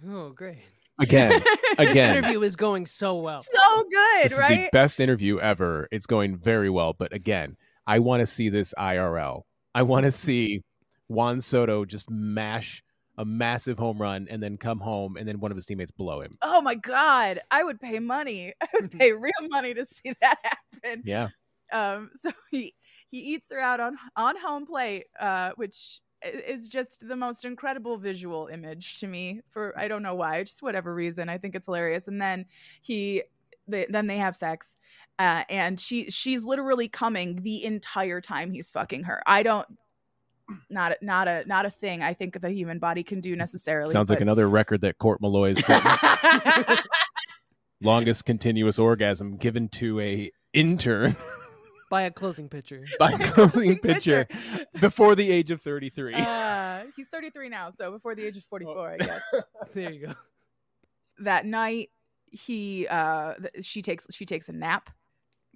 Oh, great. Again, again. This interview is going so well. So good, this right? This is the best interview ever. It's going very well. But again, I want to see this I R L. I want to see Juan Soto just mash a massive home run and then come home and then one of his teammates blow him. Oh my God. I would pay money. I would pay real money to see that happen. Yeah. Um, so he, he eats her out on, on home plate, uh, which is just the most incredible visual image to me for, I don't know why, just whatever reason. I think it's hilarious. And then he, they, then they have sex. Uh, and she, she's literally coming the entire time he's fucking her. I don't, Not a, not a not a thing I think the human body can do necessarily. Sounds but... like another record that Cort Malloy is setting. Longest continuous orgasm given to a intern by a closing pitcher. By a closing pitcher before the age of thirty-three. Uh, he's thirty-three now, so before the age of forty-four, oh. I guess. There you go. That night, he uh, she takes she takes a nap.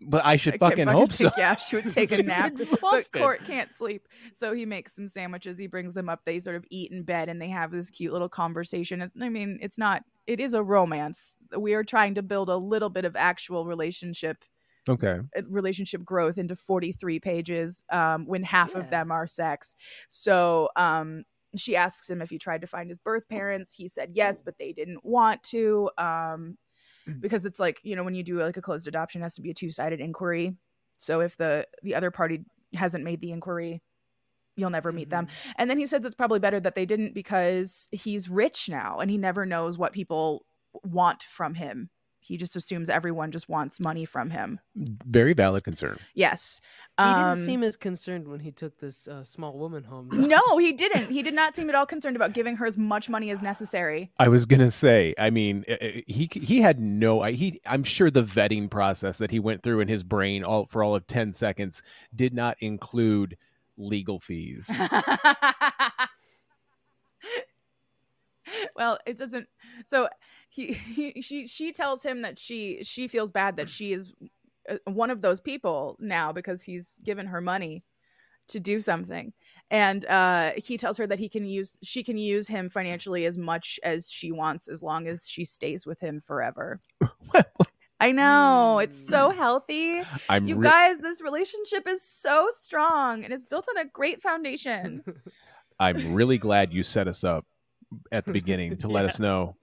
But I should I fucking, fucking hope take, so. Yeah, she would take a nap. But Cort can't sleep. So he makes some sandwiches. He brings them up. They sort of eat in bed, and they have this cute little conversation. It's, I mean, it's not, it is a romance. We are trying to build a little bit of actual relationship. Okay. Relationship growth into forty-three pages um, when half yeah. of them are sex. So um, she asks him if he tried to find his birth parents. He said yes, but they didn't want to. Um Because it's like, you know, when you do like a closed adoption, it has to be a two-sided inquiry. So if the, the other party hasn't made the inquiry, you'll never mm-hmm. meet them. And then he said that's probably better that they didn't because he's rich now and he never knows what people want from him. he just assumes everyone just wants money from him. Very valid concern. Yes. Um, he didn't seem as concerned when he took this uh, small woman home. Though. No, he didn't. He did not seem at all concerned about giving her as much money as necessary. I was going to say, I mean, he he had no, he. I'm sure the vetting process that he went through in his brain all for all of ten seconds did not include legal fees. Well, it doesn't. So he, he she she tells him that she she feels bad that she is one of those people now because he's given her money to do something. And uh, he tells her that he can use she can use him financially as much as she wants, as long as she stays with him forever. I know. It's so healthy. I'm you re- guys, this relationship is so strong and it's built on a great foundation. I'm really glad you set us up at the beginning to let yeah. us know,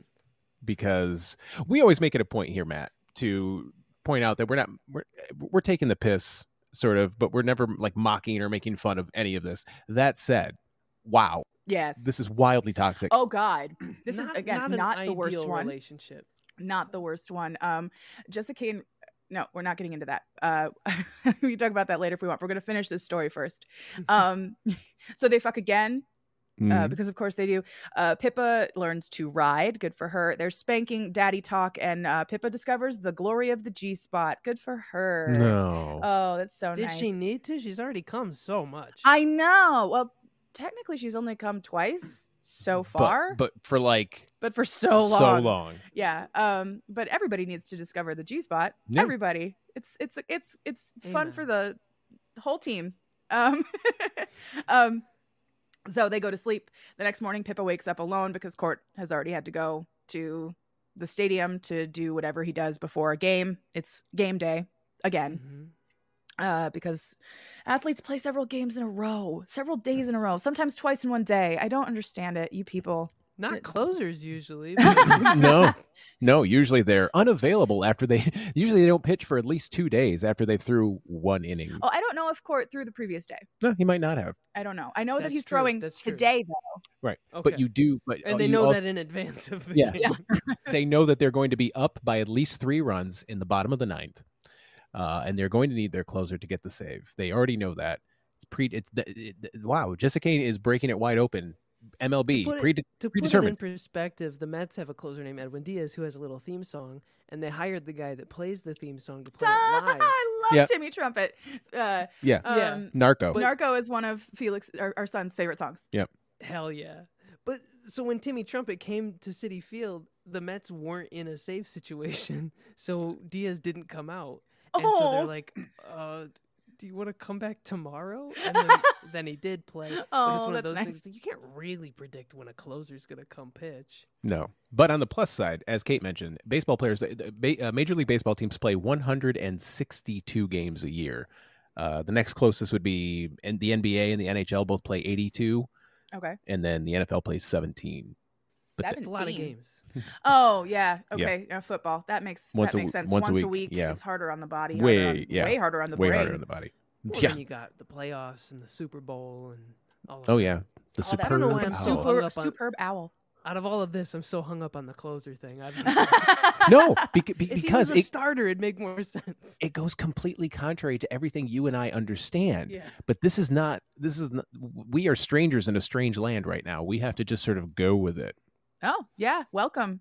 because we always make it a point here, Matt, to point out that we're not we're, we're taking the piss sort of, but we're never like mocking or making fun of any of this. That said, wow, yes, this is wildly toxic. Oh God, this not, is again not, not the worst one relationship, not the worst one. Um, Jessa Kane. No, we're not getting into that. Uh, we can talk about that later if we want. We're going to finish this story first. Um, so they fuck again. Uh, because of course they do. Uh, Pippa learns to ride. Good for her. They're spanking, daddy talk, and uh, Pippa discovers the glory of the G spot. Good for her. No. Oh, that's so Did nice. Did she need to? She's already come so much. I know. Well, technically, she's only come twice so far. But, but for like. But for so long. So long. Yeah. Um. But everybody needs to discover the G spot. Yeah. Everybody. It's it's it's it's fun Amen. For the whole team. Um. um. So they go to sleep. The next morning, Pippa wakes up alone because Cort has already had to go to the stadium to do whatever he does before a game. It's game day again, mm-hmm. uh, because athletes play several games in a row, several days in a row, sometimes twice in one day. I don't understand it, you people. Not it- closers usually. But- no, no. Usually they're unavailable after they. Usually they don't pitch for at least two days after they threw one inning. Oh, I don't know if Cort threw the previous day. No, he might not have. I don't know. I know That's that he's true. throwing That's today true. though. Right, okay. But you do. But and they know also, that in advance of the yeah. game. Yeah. They know that they're going to be up by at least three runs in the bottom of the ninth, uh, and they're going to need their closer to get the save. They already know that. It's pre. It's it, it, wow. Jessa Kane is breaking it wide open. M L B to put, pre- it, to put it in perspective, the Mets have a closer named Edwin Diaz who has a little theme song, and they hired the guy that plays the theme song to play it live. I love yeah. Timmy Trumpet. Uh, yeah, um, yeah. Narco. But, Narco is one of Felix, our, our son's favorite songs. Yep. Hell yeah! But so when Timmy Trumpet came to Citi Field, the Mets weren't in a safe situation, so Diaz didn't come out, and oh. so they're like. Uh, Do you want to come back tomorrow? And then, then he did play. Oh, it's one that's of those nice. things that you can't really predict when a closer's going to come pitch. No. But on the plus side, as Kate mentioned, baseball players, uh, Major League Baseball teams play one hundred sixty-two games a year. Uh, the next closest would be and the N B A and the N H L both play eighty-two. Okay. And then the N F L plays seventeen. But that's a lot of games. Oh yeah, okay. Yeah. No, football that makes once that makes sense. A, once, once a week, week yeah. it's harder on the body. Way on, yeah. way harder on the way brain. Way harder on the body. Well, yeah. Then you got the playoffs and the Super Bowl and all. Of oh yeah, the superb. I don't know why I'm super, on, superb owl. Out of all of this, I'm so hung up on the closer thing. I've no, beca- be- if because he was a it, starter, it'd make more sense. It goes completely contrary to everything you and I understand. Yeah. But this is not. This is not, we are strangers in a strange land right now. We have to just sort of go with it. Oh, yeah. Welcome.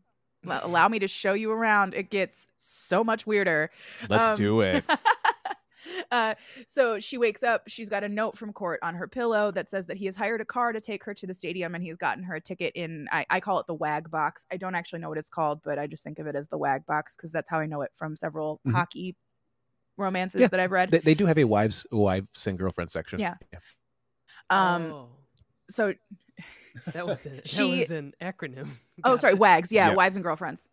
L- allow me to show you around. It gets so much weirder. Let's um, do it. uh, so she wakes up. She's got a note from Cort on her pillow that says that he has hired a car to take her to the stadium and he's gotten her a ticket in, I, I call it the wag box. I don't actually know what it's called, but I just think of it as the wag box because that's how I know it from several mm-hmm. hockey romances yeah. that I've read. They, they do have a wives, wives and girlfriend section. Yeah. yeah. Um. Oh. So... That was, a, she, that was an acronym. Oh, sorry. WAGs. Yeah, yeah. Wives and Girlfriends.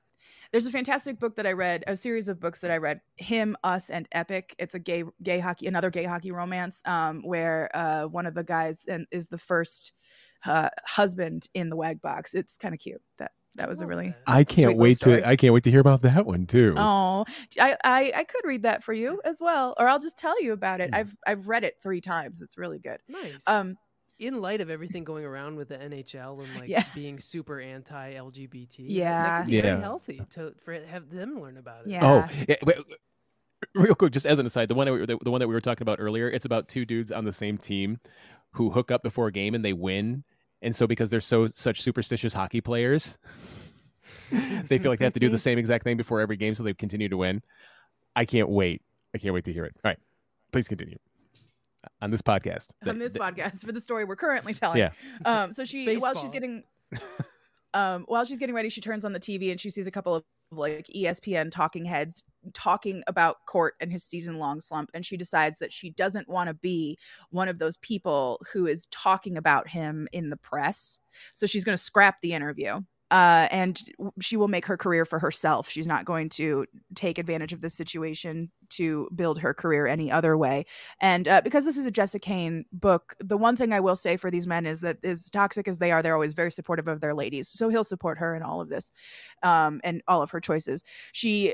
There's a fantastic book that I read, a series of books that I read, Him, Us, and Epic. It's a gay gay hockey, another gay hockey romance um, where uh, one of the guys and is the first uh, husband in the wag box. It's kind of cute. That that was oh, a really I can't wait to I can't wait to hear about that one, too. Oh, I, I, I could read that for you as well, or I'll just tell you about it. Mm. I've I've read it three times. It's really good. Nice. Um, in light of everything going around with the N H L and like yeah. being super anti-L G B T, yeah, that could be yeah. very healthy to for, have them learn about it. Yeah. Oh, yeah. Wait, real quick, just as an aside, the one that we, the, the one that we were talking about earlier, it's about two dudes on the same team who hook up before a game and they win, and so because they're so such superstitious hockey players, they feel like they have to do the same exact thing before every game so they continue to win. I can't wait. I can't wait to hear it. All right, please continue. On this podcast. The, on this the, podcast for the story we're currently telling. Yeah. Um, so she, Baseball. while she's getting, um, while she's getting ready, she turns on the T V and she sees a couple of like E S P N talking heads talking about Cort and his season long slump. And she decides that she doesn't want to be one of those people who is talking about him in the press. So she's going to scrap the interview. Uh, and she will make her career for herself. She's not going to take advantage of this situation to build her career any other way. And uh, because this is a Jessa Kane book, the one thing I will say for these men is that as toxic as they are, they're always very supportive of their ladies. So he'll support her in all of this um, and all of her choices. She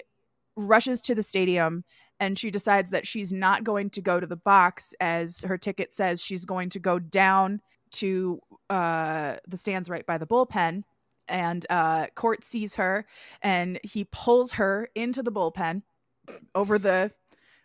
rushes to the stadium and she decides that she's not going to go to the box as her ticket says. She's going to go down to uh, the stands right by the bullpen. And uh, Cort sees her, and he pulls her into the bullpen, over the,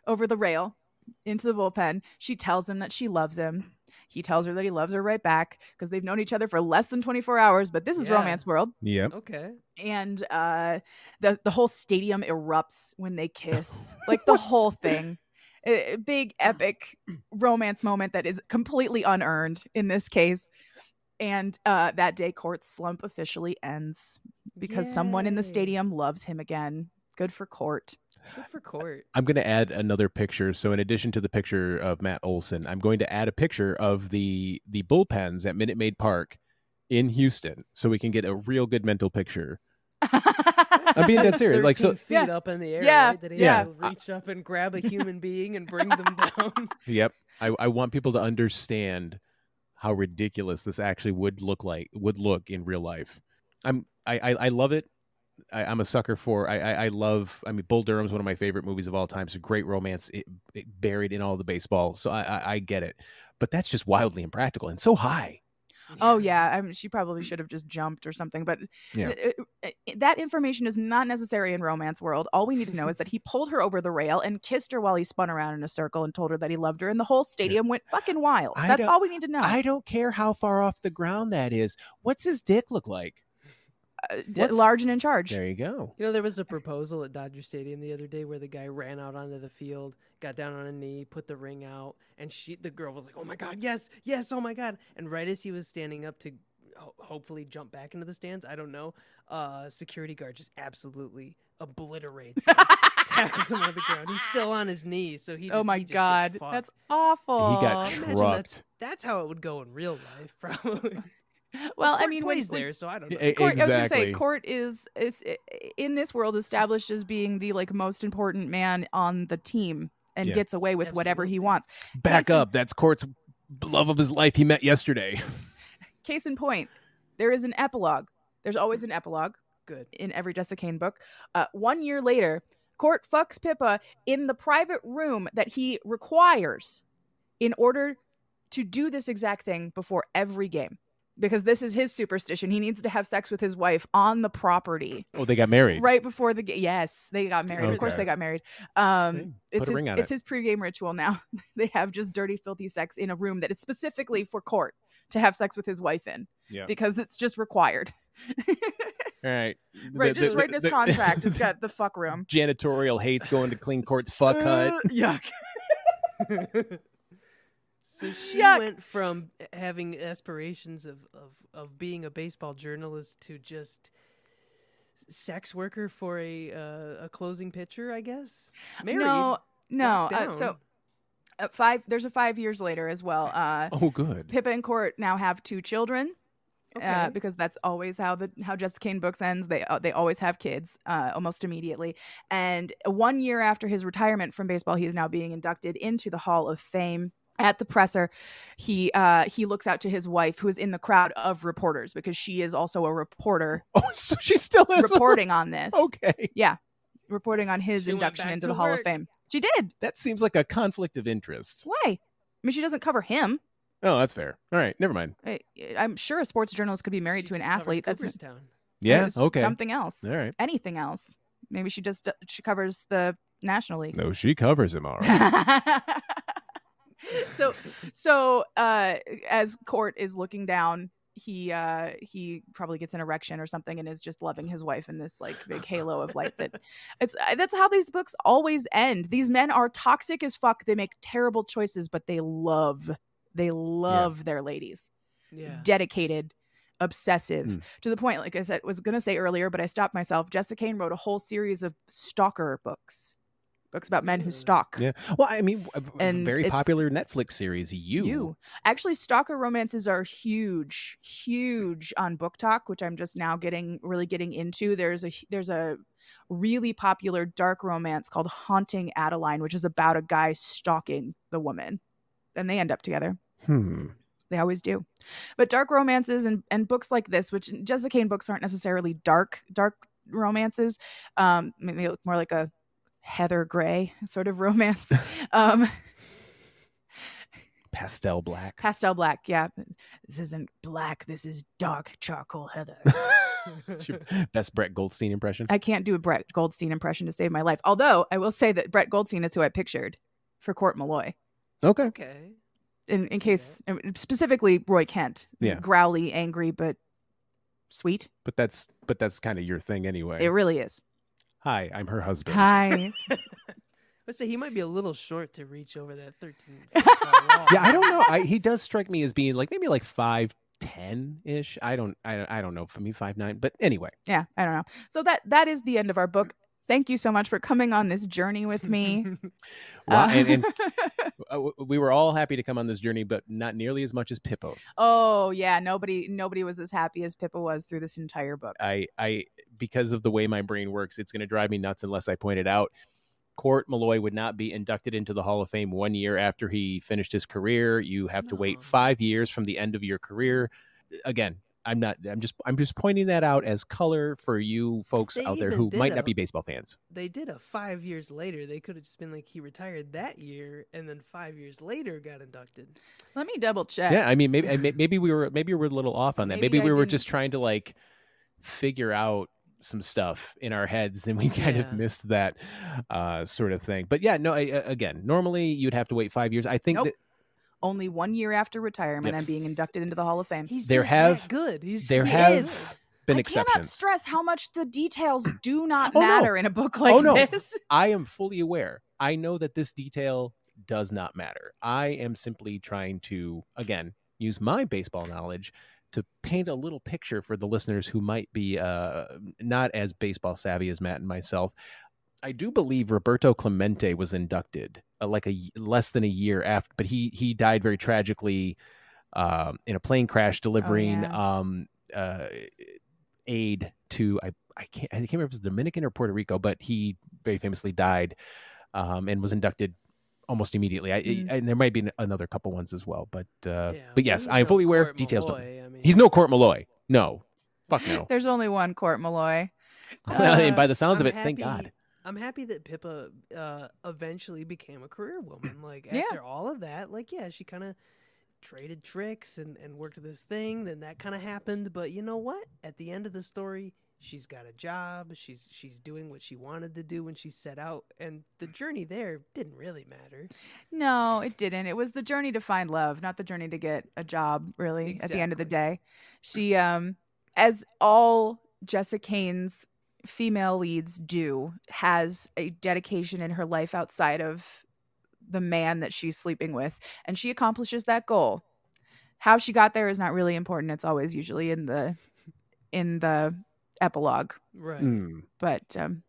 over the rail, into the bullpen. She tells him that she loves him. He tells her that he loves her right back because they've known each other for less than twenty-four hours. But this is yeah. romance world. Yep. Okay. And uh, the the whole stadium erupts when they kiss, like the whole thing. A big epic romance moment that is completely unearned in this case. And uh, that day, Cort's slump officially ends because Yay. someone in the stadium loves him again. Good for Cort. Good for Cort. I'm going to add another picture. So in addition to the picture of Matt Olson, I'm going to add a picture of the the bullpens at Minute Maid Park in Houston so we can get a real good mental picture. I'm being dead serious. Like so, feet yeah. up in the air. Yeah, right? That he yeah. reach up and grab a human being and bring them down. Yep. I, I want people to understand how ridiculous this actually would look like would look in real life. I'm I I, I love it. I, I'm a sucker for I, I I love. I mean, Bull Durham's one of my favorite movies of all time. It's a great romance, it, it buried in all the baseball. So I, I I get it, but that's just wildly impractical and so high. Oh yeah, I mean, she probably should have just jumped or something. But yeah. it, it, it, that information is not necessary in romance world. All we need to know is that he pulled her over the rail and kissed her while he spun around in a circle and told her that he loved her, and the whole stadium yeah. went fucking wild. I That's all we need to know. I don't care how far off the ground that is. What's his dick look like? Uh, large and in charge. There you go. You know, there was a proposal at Dodger Stadium the other day where the guy ran out onto the field, got down on a knee, put the ring out, and she, the girl was like, oh my God, yes, yes, oh my God. And right as he was standing up to ho- hopefully jump back into the stands, I don't know, uh, security guard just absolutely obliterates him, tackles him on the ground. He's still on his knees, so he just, oh my he just God, gets fucked. That's awful. He got trucked. That's, that's how it would go in real life, probably. Well, Cort I mean, plays when, there, so I don't know. Cort, exactly. I was gonna say, Cort is is in this world established as being the like most important man on the team, and yeah. gets away with Absolutely. whatever he wants. Back Case up, in, that's Cort's love of his life he met yesterday. Case in point, there is an epilogue. There's always an epilogue. Good in every Jessa Kane book. Uh, one year later, Cort fucks Pippa in the private room that he requires in order to do this exact thing before every game. Because this is his superstition. He needs to have sex with his wife on the property. Oh, they got married. Right before the game. Yes, they got married. Okay. Of course they got married. Um, it's his, it's it. his pregame ritual now. They have just dirty, filthy sex in a room that is specifically for Cort to have sex with his wife in. Yeah. Because it's just required. All right. Right, the, just the, right in his the, contract. The, it's got the fuck room. Janitorial hates going to clean Cort's fuck hut. Yuck. So she Yuck. went from having aspirations of, of, of being a baseball journalist to just sex worker for a uh, a closing pitcher, I guess. Married, no, no. Uh, so uh, five. There's a five years later as well. Uh, oh, good. Pippa and Cort now have two children. Okay. Uh, because that's always how the how Jessa Kane books ends. They uh, they always have kids uh, almost immediately. And one year after his retirement from baseball, he is now being inducted into the Hall of Fame. At the presser, he uh, he looks out to his wife, who is in the crowd of reporters because she is also a reporter. Oh, so she still is reporting a... on this. Okay, yeah, reporting on his she induction into the work. Hall of Fame. She did. That seems like a conflict of interest. Why? I mean, she doesn't cover him. Oh, that's fair. All right, never mind. I, I'm sure a sports journalist could be married she to an athlete. That's Cooperstown. Yeah. Okay. Something else. All right. Anything else? Maybe she just she covers the National League. No, she covers him all right. so, so uh, as Cort is looking down, he uh, he probably gets an erection or something and is just loving his wife in this like big halo of light. That it's that's how these books always end. These men are toxic as fuck. They make terrible choices, but they love they love yeah. their ladies. Yeah. Dedicated. Obsessive mm. to the point, like I said, was gonna say earlier, but I stopped myself. Jessa Kane wrote a whole series of stalker books, books about men who stalk. Yeah, well, I mean, a and very popular Netflix series. You, you actually stalker romances are huge, huge on Book Talk, which I'm just now getting really getting into. There's a there's a really popular dark romance called Haunting Adeline, which is about a guy stalking the woman, and they end up together. Hmm. They always do. But dark romances and, and books like this, which Jessa Kane books aren't necessarily dark, dark romances. Um, maybe more like a Heather Gray sort of romance. Um, pastel black. Pastel black, yeah. This isn't black. This is dark charcoal Heather. That's your best Brett Goldstein impression? I can't do a Brett Goldstein impression to save my life. Although, I will say that Brett Goldstein is who I pictured for Cort Mulloy. Okay. Okay. In, in case, specifically Roy Kent, yeah. Growly, angry, but sweet. But that's but that's kind of your thing anyway. It really is. Hi, I'm her husband. Hi. Let's say he might be a little short to reach over that thirteen. Yeah, I don't know. I, he does strike me as being like maybe like five ten ish. I don't. I I don't know. For me, five nine. But anyway. Yeah, I don't know. So that that is the end of our book. Thank you so much for coming on this journey with me. Well, uh, and, and uh, we were all happy to come on this journey, but not nearly as much as Pippa. Oh yeah, nobody nobody was as happy as Pippa was through this entire book. I, I because of the way my brain works, it's going to drive me nuts unless I point it out. Cort Mulloy would not be inducted into the Hall of Fame one year after he finished his career. You have no. to wait five years from the end of your career. Again. I'm not. I'm just. I'm just pointing that out as color for you folks out there who might not be baseball fans. They did a five years later. They could have just been like he retired that year, and then five years later got inducted. Let me double check. Yeah, I mean, maybe maybe we were maybe we were a little off on that. Maybe, maybe we were just trying to like figure out some stuff in our heads, and we kind yeah. of missed that uh, sort of thing. But yeah, no. I, again, normally you'd have to wait five years. I think nope. that. Only one year after retirement, yep. I'm being inducted into the Hall of Fame. He's there just have that good. He's, there he have is. Been I exceptions. I cannot stress how much the details do not oh, matter no. in a book like oh, no. this. I am fully aware. I know that this detail does not matter. I am simply trying to, again, use my baseball knowledge to paint a little picture for the listeners who might be uh, not as baseball savvy as Matt and myself. I do believe Roberto Clemente was inducted uh, like a less than a year after, but he he died very tragically um, in a plane crash delivering oh, yeah. um, uh, aid to I I can't I can't remember if it was Dominican or Puerto Rico, but he very famously died um, and was inducted almost immediately. I, mm-hmm. I, and there might be another couple ones as well, but uh, yeah, but yes, I'm fully aware. Cort details. Malloy, I mean. He's no Cort Mulloy. No, fuck no. There's only one Cort Mulloy, uh, and by the sounds I'm of it, happy. Thank God. I'm happy that Pippa uh, eventually became a career woman. Like after yeah. all of that, like, yeah, she kind of traded tricks and, and worked this thing. Then that kind of happened. But you know what? At the end of the story, she's got a job. She's she's doing what she wanted to do when she set out. And the journey there didn't really matter. No, it didn't. It was the journey to find love, not the journey to get a job, really, exactly. At the end of the day. She, um, as all Jessa Kane's female leads do, has a dedication in her life outside of the man that she's sleeping with, and she accomplishes that goal. How she got there is not really important. It's always usually in the in the epilogue, right? Mm. But um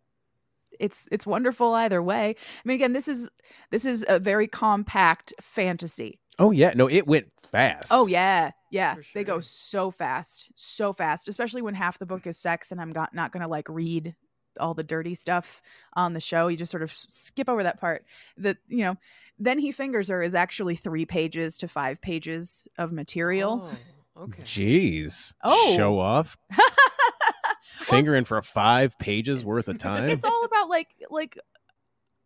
it's it's wonderful either way. I mean, again, this is this is a very compact fantasy. Oh yeah, no, it went fast. Oh yeah, yeah, sure. They go so fast, so fast. Especially when half the book is sex, and I'm not not gonna like read all the dirty stuff on the show. You just sort of skip over that part. That you know, then he fingers her is actually three pages to five pages of material. Oh, okay. Jeez. Oh, show off. Fingering well, for five pages worth of time. It's all about like like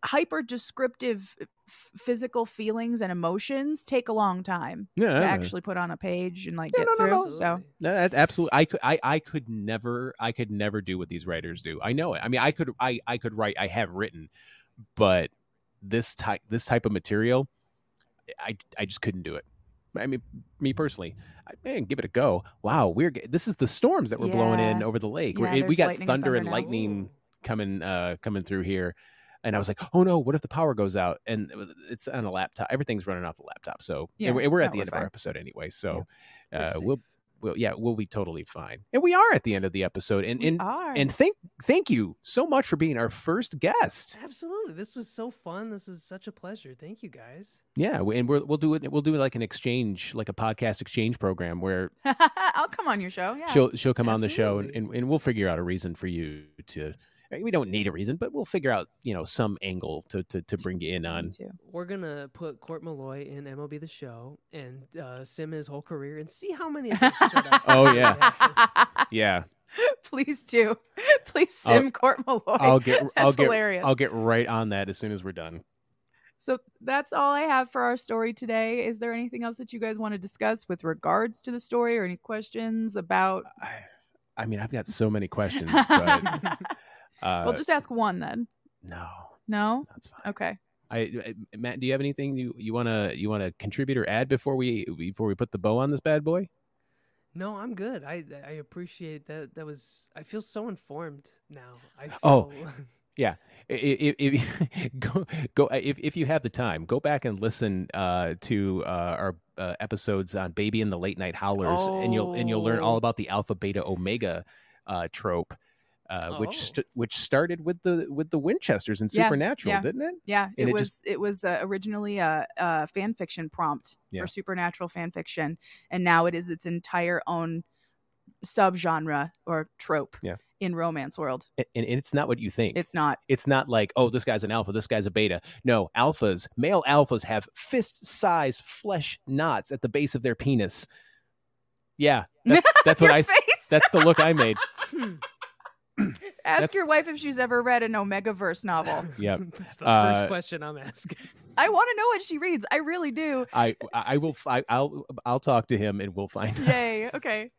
hyper descriptive f- physical feelings and emotions take a long time yeah, to actually put on a page and like yeah, get no, through. No, no. So no, that, absolutely, I could, I, I could never, I could never do what these writers do. I know it. I mean, I could, I, I could write. I have written, but this type, this type of material, I, I just couldn't do it. I mean, me personally, I, man, give it a go. Wow, we're this is the storms that were yeah. blowing in over the lake. Yeah, it, we got thunder, thunder and now. lightning Ooh. coming, uh, coming through here. And I was like, oh no, what if the power goes out? And it's on a laptop. Everything's running off the laptop. So yeah, and we're, and we're at the end fine. of our episode anyway. So yeah, uh, we'll, we'll, yeah, we'll be totally fine. And we are at the end of the episode. And, and, and thank, thank you so much for being our first guest. Absolutely. This was so fun. This is such a pleasure. Thank you guys. Yeah. And we're, we'll do it. We'll do it like an exchange, like a podcast exchange program where I'll come on your show. Yeah. She'll, she'll come Absolutely. on the show and, and, and we'll figure out a reason for you to, we don't need a reason, but we'll figure out, you know, some angle to to, to bring you in on. We're going to put Cort Mulloy in M L B The Show and uh, sim his whole career and see how many of those Oh, yeah. yeah. Please do. Please sim I'll, Cort Mulloy. I'll get, that's I'll get, hilarious. I'll get right on that as soon as we're done. So that's all I have for our story today. Is there anything else that you guys want to discuss with regards to the story or any questions about? I, I mean, I've got so many questions, but... Uh, we'll just ask one then. No, no, that's fine. Okay. I, I Matt, do you have anything you, you wanna you wanna contribute or add before we before we put the bow on this bad boy? No, I'm good. I I appreciate that. That was. I feel so informed now. I feel... Oh, yeah. If, if, if go go if if you have the time, go back and listen uh, to uh, our uh, episodes on Baby and the Late Night Howlers, oh. and you'll and you'll learn all about the Alpha Beta Omega uh, trope. Uh, which oh. st- which started with the with the Winchesters and Supernatural, yeah, yeah. didn't it? Yeah, it, it was just... it was uh, originally a, a fan fiction prompt yeah. for Supernatural fan fiction, and now it is its entire own subgenre or trope yeah. in romance world. And, and it's not what you think. It's not. It's not like, oh, this guy's an alpha, this guy's a beta. No, alphas, male alphas have fist-sized flesh knots at the base of their penis. Yeah, that, that's what I. Face. That's the look I made. hmm. Ask That's... your wife if she's ever read an Omegaverse novel. Yeah, that's the uh, first question I'm asking. I want to know what she reads. I really do. I I will. I, I'll I'll talk to him and we'll find. Yay! Out. Okay.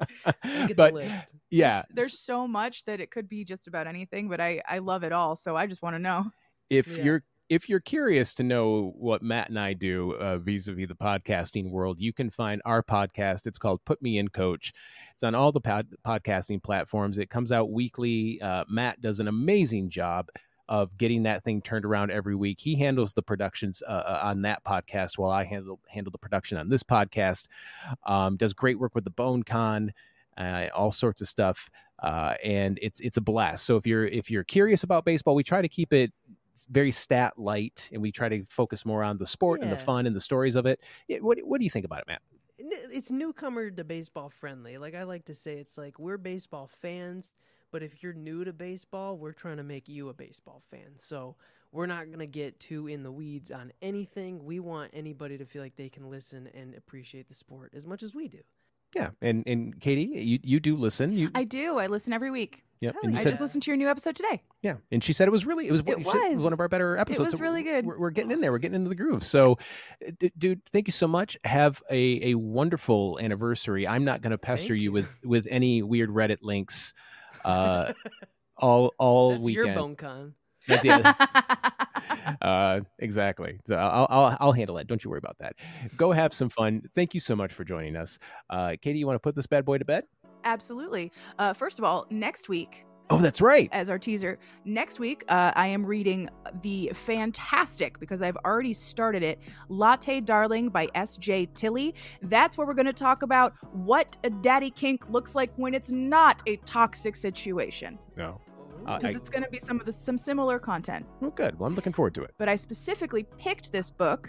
Get but the list. yeah, there's, there's so much that it could be just about anything, but I I love it all, so I just want to know. If yeah. you're if you're curious to know what Matt and I do uh, vis-a-vis the podcasting world, you can find our podcast. It's called Put Me in Coach. It's on all the pod- podcasting platforms. It comes out weekly. Uh, Matt does an amazing job of getting that thing turned around every week. He handles the productions uh, on that podcast while I handle handle the production on this podcast. Um, does great work with the BoneCon, uh, all sorts of stuff, uh, and it's it's a blast. So if you're if you're curious about baseball, we try to keep it very stat light, and we try to focus more on the sport yeah. and the fun and the stories of it. What what do you think about it, Matt? It's newcomer to baseball friendly. Like I like to say, it's like we're baseball fans, but if you're new to baseball, we're trying to make you a baseball fan. So we're not going to get too in the weeds on anything. We want anybody to feel like they can listen and appreciate the sport as much as we do. Yeah. And and Katie, you, you do listen. You... I do. I listen every week. Yep. And you I said, just listened to your new episode today. Yeah. And she said it was really, it was, it was. It was one of our better episodes. It was so really good. We're, we're getting in there. We're getting into the groove. So, d- dude, thank you so much. Have a, a wonderful anniversary. I'm not going to pester you, you with, with any weird Reddit links uh, all, all That's weekend. That's your BoneCon. That's it. Uh, exactly. So I'll, I'll, I'll handle that. Don't you worry about that. Go have some fun. Thank you so much for joining us. Uh, Katie, you want to put this bad boy to bed? Absolutely. Uh, first of all, next week. Oh, that's right. As our teaser. Next week, uh, I am reading the fantastic, because I've already started it, Latte Darling by S J Tilly. That's where we're going to talk about what a daddy kink looks like when it's not a toxic situation. No. Oh. Because uh, it's going to be some of the some similar content. Well, good. Well, I'm looking forward to it. But I specifically picked this book,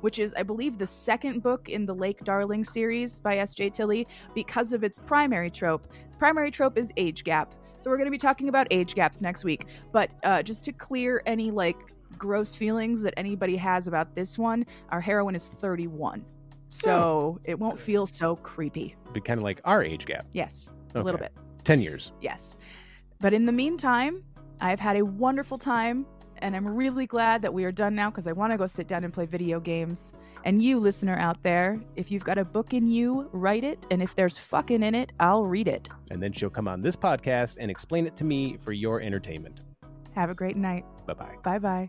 which is, I believe, the second book in the Lake Darling series by S J Tilly, because of its primary trope. Its primary trope is age gap. So we're going to be talking about age gaps next week. But uh, just to clear any like gross feelings that anybody has about this one, our heroine is thirty-one. So yeah. It won't feel so creepy. Be kind of like our age gap. Yes, okay. A little bit. ten years. Yes. But in the meantime, I've had a wonderful time And I'm really glad that we are done now because I want to go sit down and play video games. And you, listener out there, if you've got a book in you, write it. And if there's fucking in it, I'll read it. And then she'll come on this podcast and explain it to me for your entertainment. Have a great night. Bye-bye. Bye-bye.